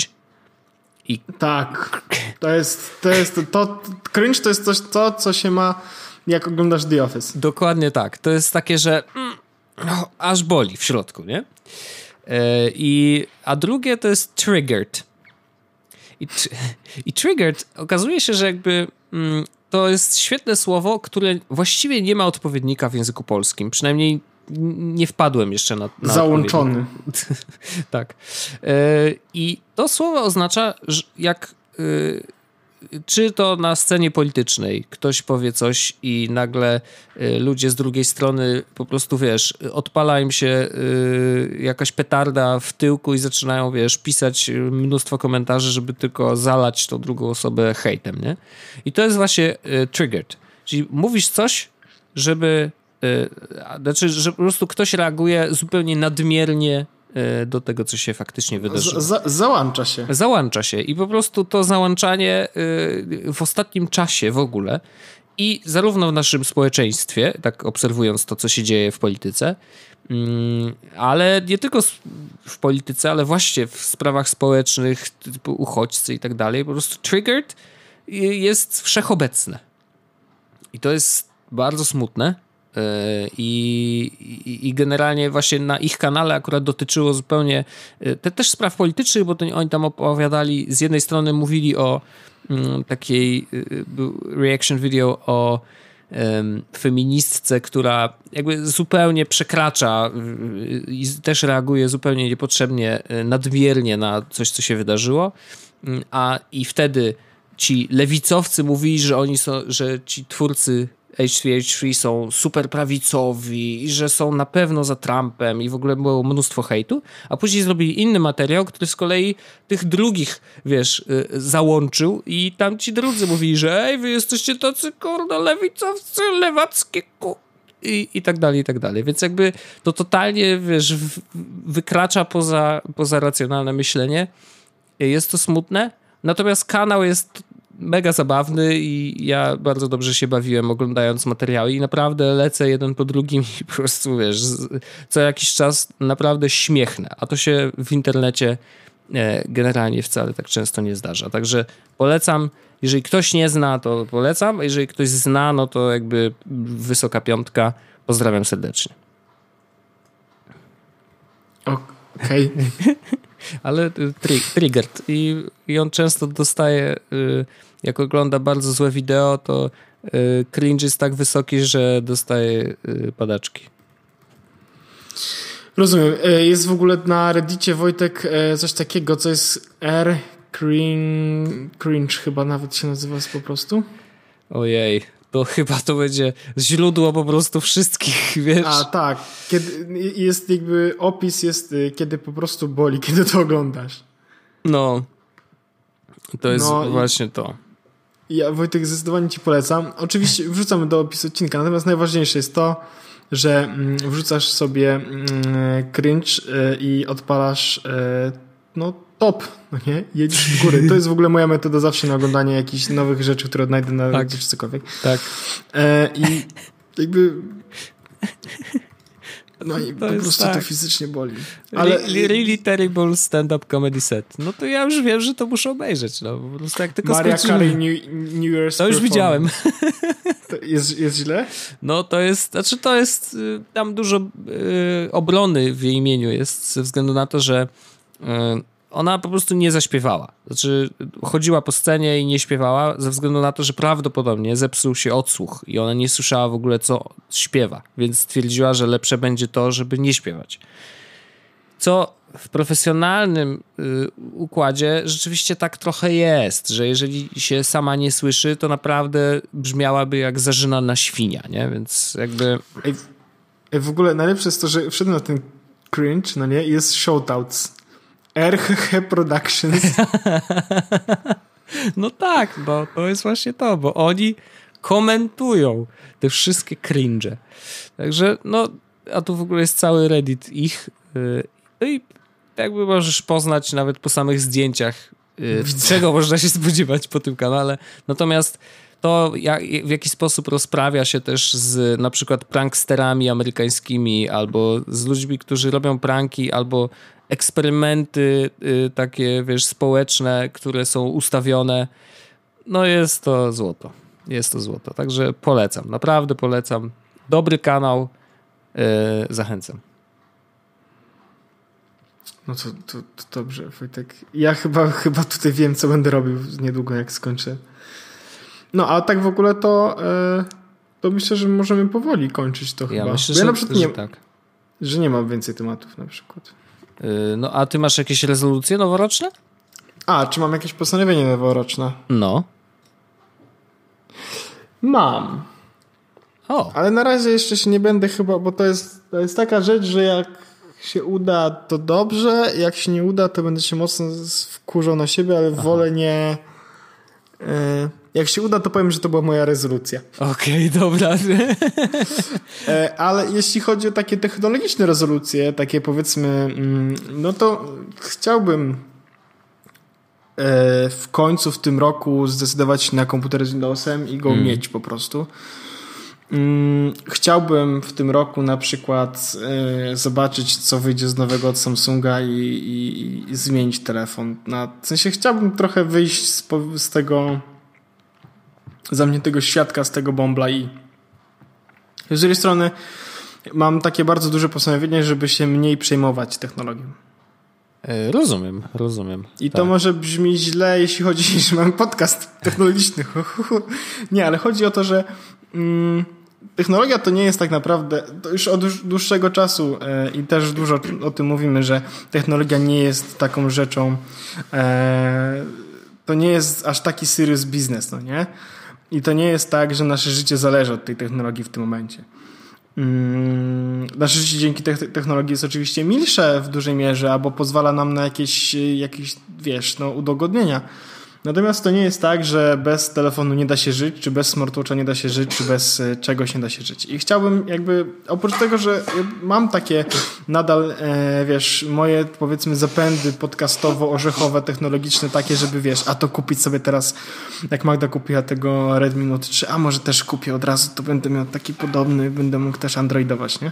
I... Tak, to jest cringe to jest to, co się ma, jak oglądasz The Office. Dokładnie tak. To jest takie, że aż boli w środku, nie? A drugie to jest triggered. I triggered okazuje się, że jakby... to jest świetne słowo, które właściwie nie ma odpowiednika w języku polskim. Przynajmniej nie wpadłem jeszcze na załączony. Tak. I to słowo oznacza, że jak czy to na scenie politycznej ktoś powie coś i nagle ludzie z drugiej strony po prostu, wiesz, odpala im się jakaś petarda w tyłku i zaczynają, wiesz, pisać mnóstwo komentarzy, żeby tylko zalać tą drugą osobę hejtem, nie? I to jest właśnie triggered. Czyli mówisz coś, żeby... znaczy, że po prostu ktoś reaguje zupełnie nadmiernie do tego, co się faktycznie wydarzyło. Załącza się. Załącza się i po prostu to załączanie w ostatnim czasie w ogóle i zarówno w naszym społeczeństwie, tak obserwując to, co się dzieje w polityce, ale nie tylko w polityce, ale właśnie w sprawach społecznych, typu uchodźcy i tak dalej, po prostu triggered jest wszechobecne. I to jest bardzo smutne. I generalnie właśnie na ich kanale akurat dotyczyło zupełnie też spraw politycznych, bo oni tam opowiadali, z jednej strony mówili o takiej reaction video o feministce, która jakby zupełnie przekracza i też reaguje zupełnie niepotrzebnie, nadmiernie na coś, co się wydarzyło, i wtedy ci lewicowcy mówili, że oni są, że ci twórcy H3H3 są super prawicowi i że są na pewno za Trumpem i w ogóle było mnóstwo hejtu, a później zrobili inny materiał, który z kolei tych drugich, wiesz, załączył i tam ci drudzy mówili, że ej, wy jesteście tacy kurno lewicowcy, lewackie i tak dalej, i tak dalej. Więc jakby to totalnie, wiesz, wykracza poza racjonalne myślenie. Jest to smutne. Natomiast kanał jest mega zabawny i ja bardzo dobrze się bawiłem oglądając materiały i naprawdę lecę jeden po drugim i po prostu, wiesz, co jakiś czas naprawdę śmiechnę, a to się w internecie generalnie wcale tak często nie zdarza. Także polecam, jeżeli ktoś nie zna, to polecam, a jeżeli ktoś zna, no to jakby wysoka piątka. Pozdrawiam serdecznie. Okej. Ale triggered i on często dostaje... jak ogląda bardzo złe wideo, to cringe jest tak wysoki, że dostaje padaczki. Rozumiem. Jest w ogóle na Reddicie, Wojtek, coś takiego, co jest cringe chyba nawet się nazywa po prostu. Ojej, to chyba to będzie źródło po prostu wszystkich, wiesz. A tak, kiedy jest jakby opis, jest kiedy po prostu boli, kiedy to oglądasz. No, to jest właśnie to. Ja, Wojtek, zdecydowanie ci polecam. Oczywiście wrzucamy do opisu odcinka, natomiast najważniejsze jest to, że wrzucasz sobie cringe i odpalasz top, nie? Jedziesz w górę. To jest w ogóle moja metoda zawsze na oglądanie jakichś nowych rzeczy, które odnajdę na Reddicie czy cokolwiek. Tak. I jakby... No i po prostu tak. To fizycznie boli. Ale... Really terrible stand-up comedy set. No to ja już wiem, że to muszę obejrzeć. No. Po prostu jak tylko Maria Carey New Year's. To już widziałem. To jest źle? No to jest, znaczy to jest, tam dużo obrony w jej imieniu jest ze względu na to, że ona po prostu nie zaśpiewała. Znaczy chodziła po scenie i nie śpiewała ze względu na to, że prawdopodobnie zepsuł się odsłuch i ona nie słyszała w ogóle, co śpiewa. Więc stwierdziła, że lepsze będzie to, żeby nie śpiewać. Co w profesjonalnym układzie rzeczywiście tak trochę jest, że jeżeli się sama nie słyszy, to naprawdę brzmiałaby jak zażynana świnia, nie? Więc jakby... W ogóle najlepsze jest to, że wszedłem na ten cringe, no nie? Jest shoutouts. H3H3 Productions. No tak, bo to jest właśnie to, bo oni komentują te wszystkie cringe. Także no a tu w ogóle jest cały Reddit ich i jakby możesz poznać nawet po samych zdjęciach, czego można się spodziewać po tym kanale. Natomiast to w jaki sposób rozprawia się też z na przykład pranksterami amerykańskimi albo z ludźmi, którzy robią pranki albo eksperymenty takie, wiesz, społeczne, które są ustawione. No jest to złoto. Jest to złoto. Także polecam. Naprawdę polecam. Dobry kanał. Zachęcam. No to dobrze, Wojtek. Ja chyba tutaj wiem, co będę robił niedługo, jak skończę. No, a tak w ogóle to myślę, że możemy powoli kończyć to chyba. Myślę, ja na przykład że tak. Że nie mam więcej tematów na przykład. No, a ty masz jakieś rezolucje noworoczne? A, czy mam jakieś postanowienie noworoczne? No. Mam. O. Ale na razie jeszcze się nie będę chyba, bo to jest taka rzecz, że jak się uda, to dobrze, jak się nie uda, to będę się mocno wkurzał na siebie, ale wolę nie... Jak się uda, to powiem, że to była moja rezolucja. Okej, dobra. Ale jeśli chodzi o takie technologiczne rezolucje, takie powiedzmy, no to chciałbym w końcu w tym roku zdecydować się na komputer z Windowsem i go mieć po prostu. Chciałbym w tym roku na przykład zobaczyć, co wyjdzie z nowego od Samsunga i zmienić telefon. W sensie chciałbym trochę wyjść z tego zamkniętego światka, z tego bąbla i z drugiej strony mam takie bardzo duże postanowienie, żeby się mniej przejmować technologią. Rozumiem. I tak. To może brzmi źle, jeśli chodzi, że mam podcast technologiczny. Nie, ale chodzi o to, że technologia to nie jest tak naprawdę, to już od dłuższego czasu i też dużo o tym mówimy, że technologia nie jest taką rzeczą, to nie jest aż taki serious business, no nie? I to nie jest tak, że nasze życie zależy od tej technologii w tym momencie. Nasze życie dzięki technologii jest oczywiście milsze w dużej mierze, albo pozwala nam na jakieś wiesz, no, udogodnienia. Natomiast to nie jest tak, że bez telefonu nie da się żyć, czy bez smartwatcha nie da się żyć, czy bez czegoś nie da się żyć. I chciałbym jakby, oprócz tego, że mam takie nadal, wiesz, moje powiedzmy zapędy podcastowo-orzechowe, technologiczne takie, żeby wiesz, a to kupić sobie teraz, jak Magda kupiła tego Redmi Note 3, a może też kupię od razu, to będę miał taki podobny, będę mógł też androidować, nie?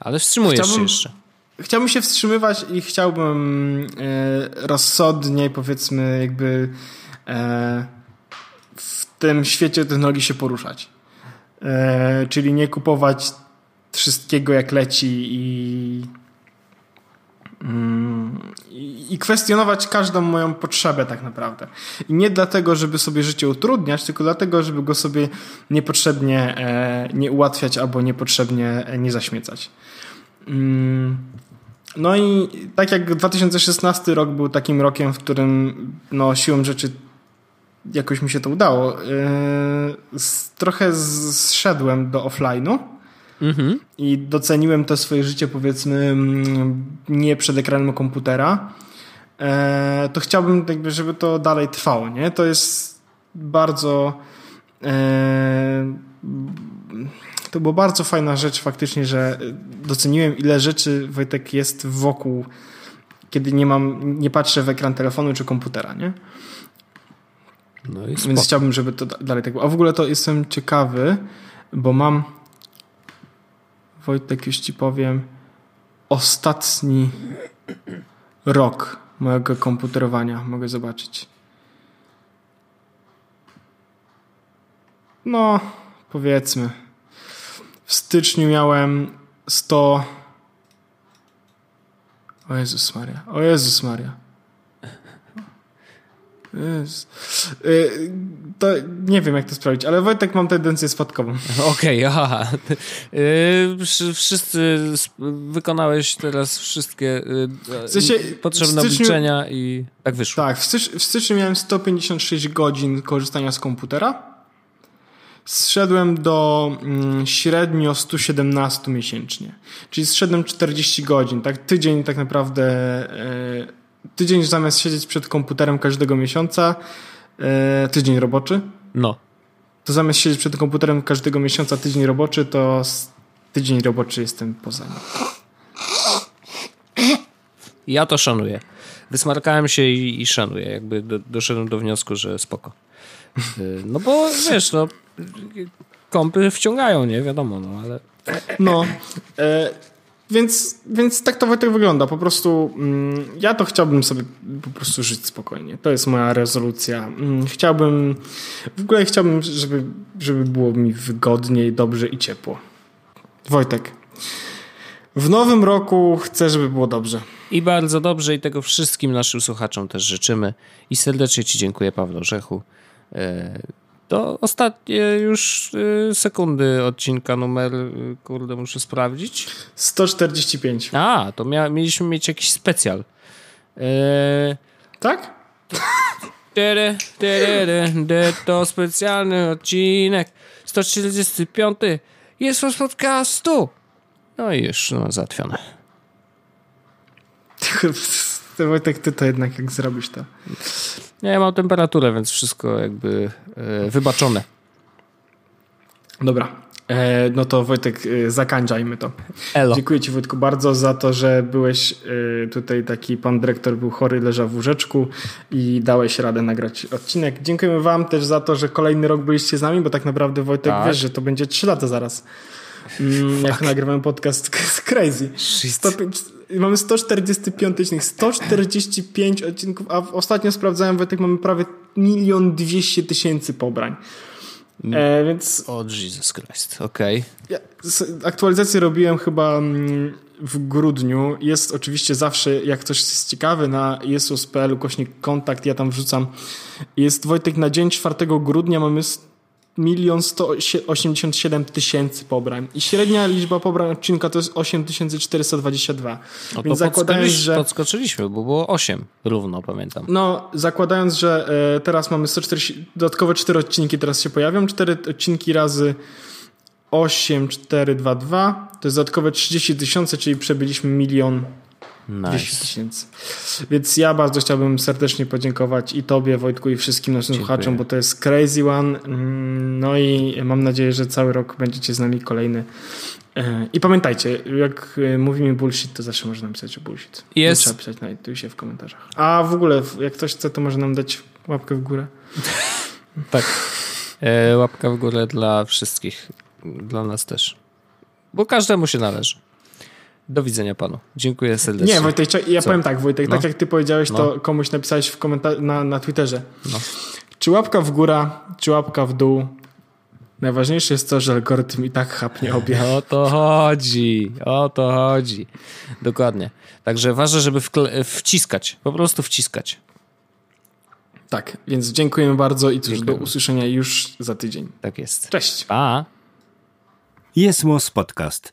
Ale wstrzymujesz się jeszcze. Chciałbym się wstrzymywać i chciałbym rozsądniej, powiedzmy, jakby w tym świecie technologii się poruszać. Czyli nie kupować wszystkiego jak leci i kwestionować każdą moją potrzebę tak naprawdę. I nie dlatego, żeby sobie życie utrudniać, tylko dlatego, żeby go sobie niepotrzebnie nie ułatwiać albo niepotrzebnie nie zaśmiecać. No i tak jak 2016 rok był takim rokiem, w którym no siłą rzeczy jakoś mi się to udało, trochę zszedłem do offline'u i doceniłem to swoje życie, powiedzmy, nie przed ekranem komputera, to chciałbym jakby, żeby to dalej trwało, nie? To jest bardzo to była bardzo fajna rzecz faktycznie, że doceniłem, ile rzeczy, Wojtek, jest wokół, kiedy nie patrzę w ekran telefonu czy komputera, nie? No i więc chciałbym, żeby to dalej tak było. A w ogóle to jestem ciekawy, bo mam, Wojtek, już ci powiem, ostatni rok mojego komputerowania. Mogę zobaczyć. No, powiedzmy. W styczniu miałem 100... O Jezus Maria. To nie wiem, jak to sprawdzić, ale Wojtek, mam tendencję spadkową. Okej. Wykonałeś teraz wszystkie w sensie, potrzebne obliczenia i tak wyszło. Tak, w styczniu miałem 156 godzin korzystania z komputera. Zszedłem do średnio 117 miesięcznie, czyli zszedłem 40 godzin, tak? Tydzień tak naprawdę, tydzień zamiast siedzieć przed komputerem każdego miesiąca, tydzień roboczy. No. to zamiast siedzieć przed komputerem każdego miesiąca tydzień roboczy, to tydzień roboczy jestem poza nim. Ja to szanuję. Wysmarkałem się i szanuję. Jakby doszedłem do wniosku, że spoko. No bo wiesz, no kompy wciągają, nie? Wiadomo, no ale... No... Więc tak to Wojtek wygląda. Po prostu ja to chciałbym sobie po prostu żyć spokojnie. To jest moja rezolucja. Chciałbym, żeby było mi wygodniej, dobrze i ciepło. Wojtek, w nowym roku chcę, żeby było dobrze. I bardzo dobrze, i tego wszystkim naszym słuchaczom też życzymy. I serdecznie ci dziękuję, Pawle Orzechu. To ostatnie już sekundy odcinka numer, kurde, muszę sprawdzić. 145. A, to mieliśmy mieć jakiś specjal. Tak? To specjalny odcinek 145. Jest to z podcastu. No i już, no, załatwione. Wojtek, ty to jednak jak zrobisz to. Ja mam temperaturę, więc wszystko jakby wybaczone. Dobra. No to Wojtek, zakańczajmy to. Elo. Dziękuję ci, Wojtku, bardzo za to, że byłeś tutaj taki, pan dyrektor był chory, leżał w łóżeczku i dałeś radę nagrać odcinek. Dziękujemy wam też za to, że kolejny rok byliście z nami, bo tak naprawdę, Wojtek, tak, wiesz, że to będzie 3 lata zaraz. Jak nagrywamy podcast z Crazy. Mamy 145 odcinków, a ostatnio sprawdzałem, Wojtek, mamy prawie 1,200,000 pobrań. Więc... O, Jesus Christ, okej. Okay. Ja aktualizację robiłem chyba w grudniu. Jest oczywiście zawsze, jak coś jest ciekawe, na jesus.pl/kontakt, ja tam wrzucam. Jest, Wojtek, na dzień 4 grudnia mamy 1,187,000 pobrań. I średnia liczba pobrań odcinka to jest 8,422. No więc zakładając, że... podskoczyliśmy, bo było 8 równo, pamiętam. No, zakładając, że teraz mamy 140, dodatkowe 4 odcinki teraz się pojawią, 4 odcinki razy 8,422 to jest dodatkowe 30,000, czyli przebyliśmy 1,200,000. Więc ja bardzo chciałbym serdecznie podziękować i tobie, Wojtku, i wszystkim naszym słuchaczom, bo to jest crazy one. No i mam nadzieję, że cały rok będziecie z nami kolejny. I pamiętajcie, jak mówimy bullshit, to zawsze można napisać o bullshit. Jest. Trzeba pisać na iTunesie w komentarzach. A w ogóle, jak ktoś chce, to może nam dać łapkę w górę. Tak. Łapka w górę dla wszystkich. Dla nas też. Bo każdemu się należy. Do widzenia panu. Dziękuję serdecznie. Nie, Wojtek, ja powiem tak, Wojtek, no, tak jak ty powiedziałeś, to komuś napisałeś w komentarzu na Twitterze. No. Czy łapka w górę, czy łapka w dół? Najważniejsze jest to, że algorytm i tak chapnie obie. O to chodzi. Dokładnie. Także ważne, żeby wciskać. Po prostu wciskać. Tak, więc dziękujemy bardzo i cóż, do usłyszenia już za tydzień. Tak jest. Cześć. Pa. Jest Podcast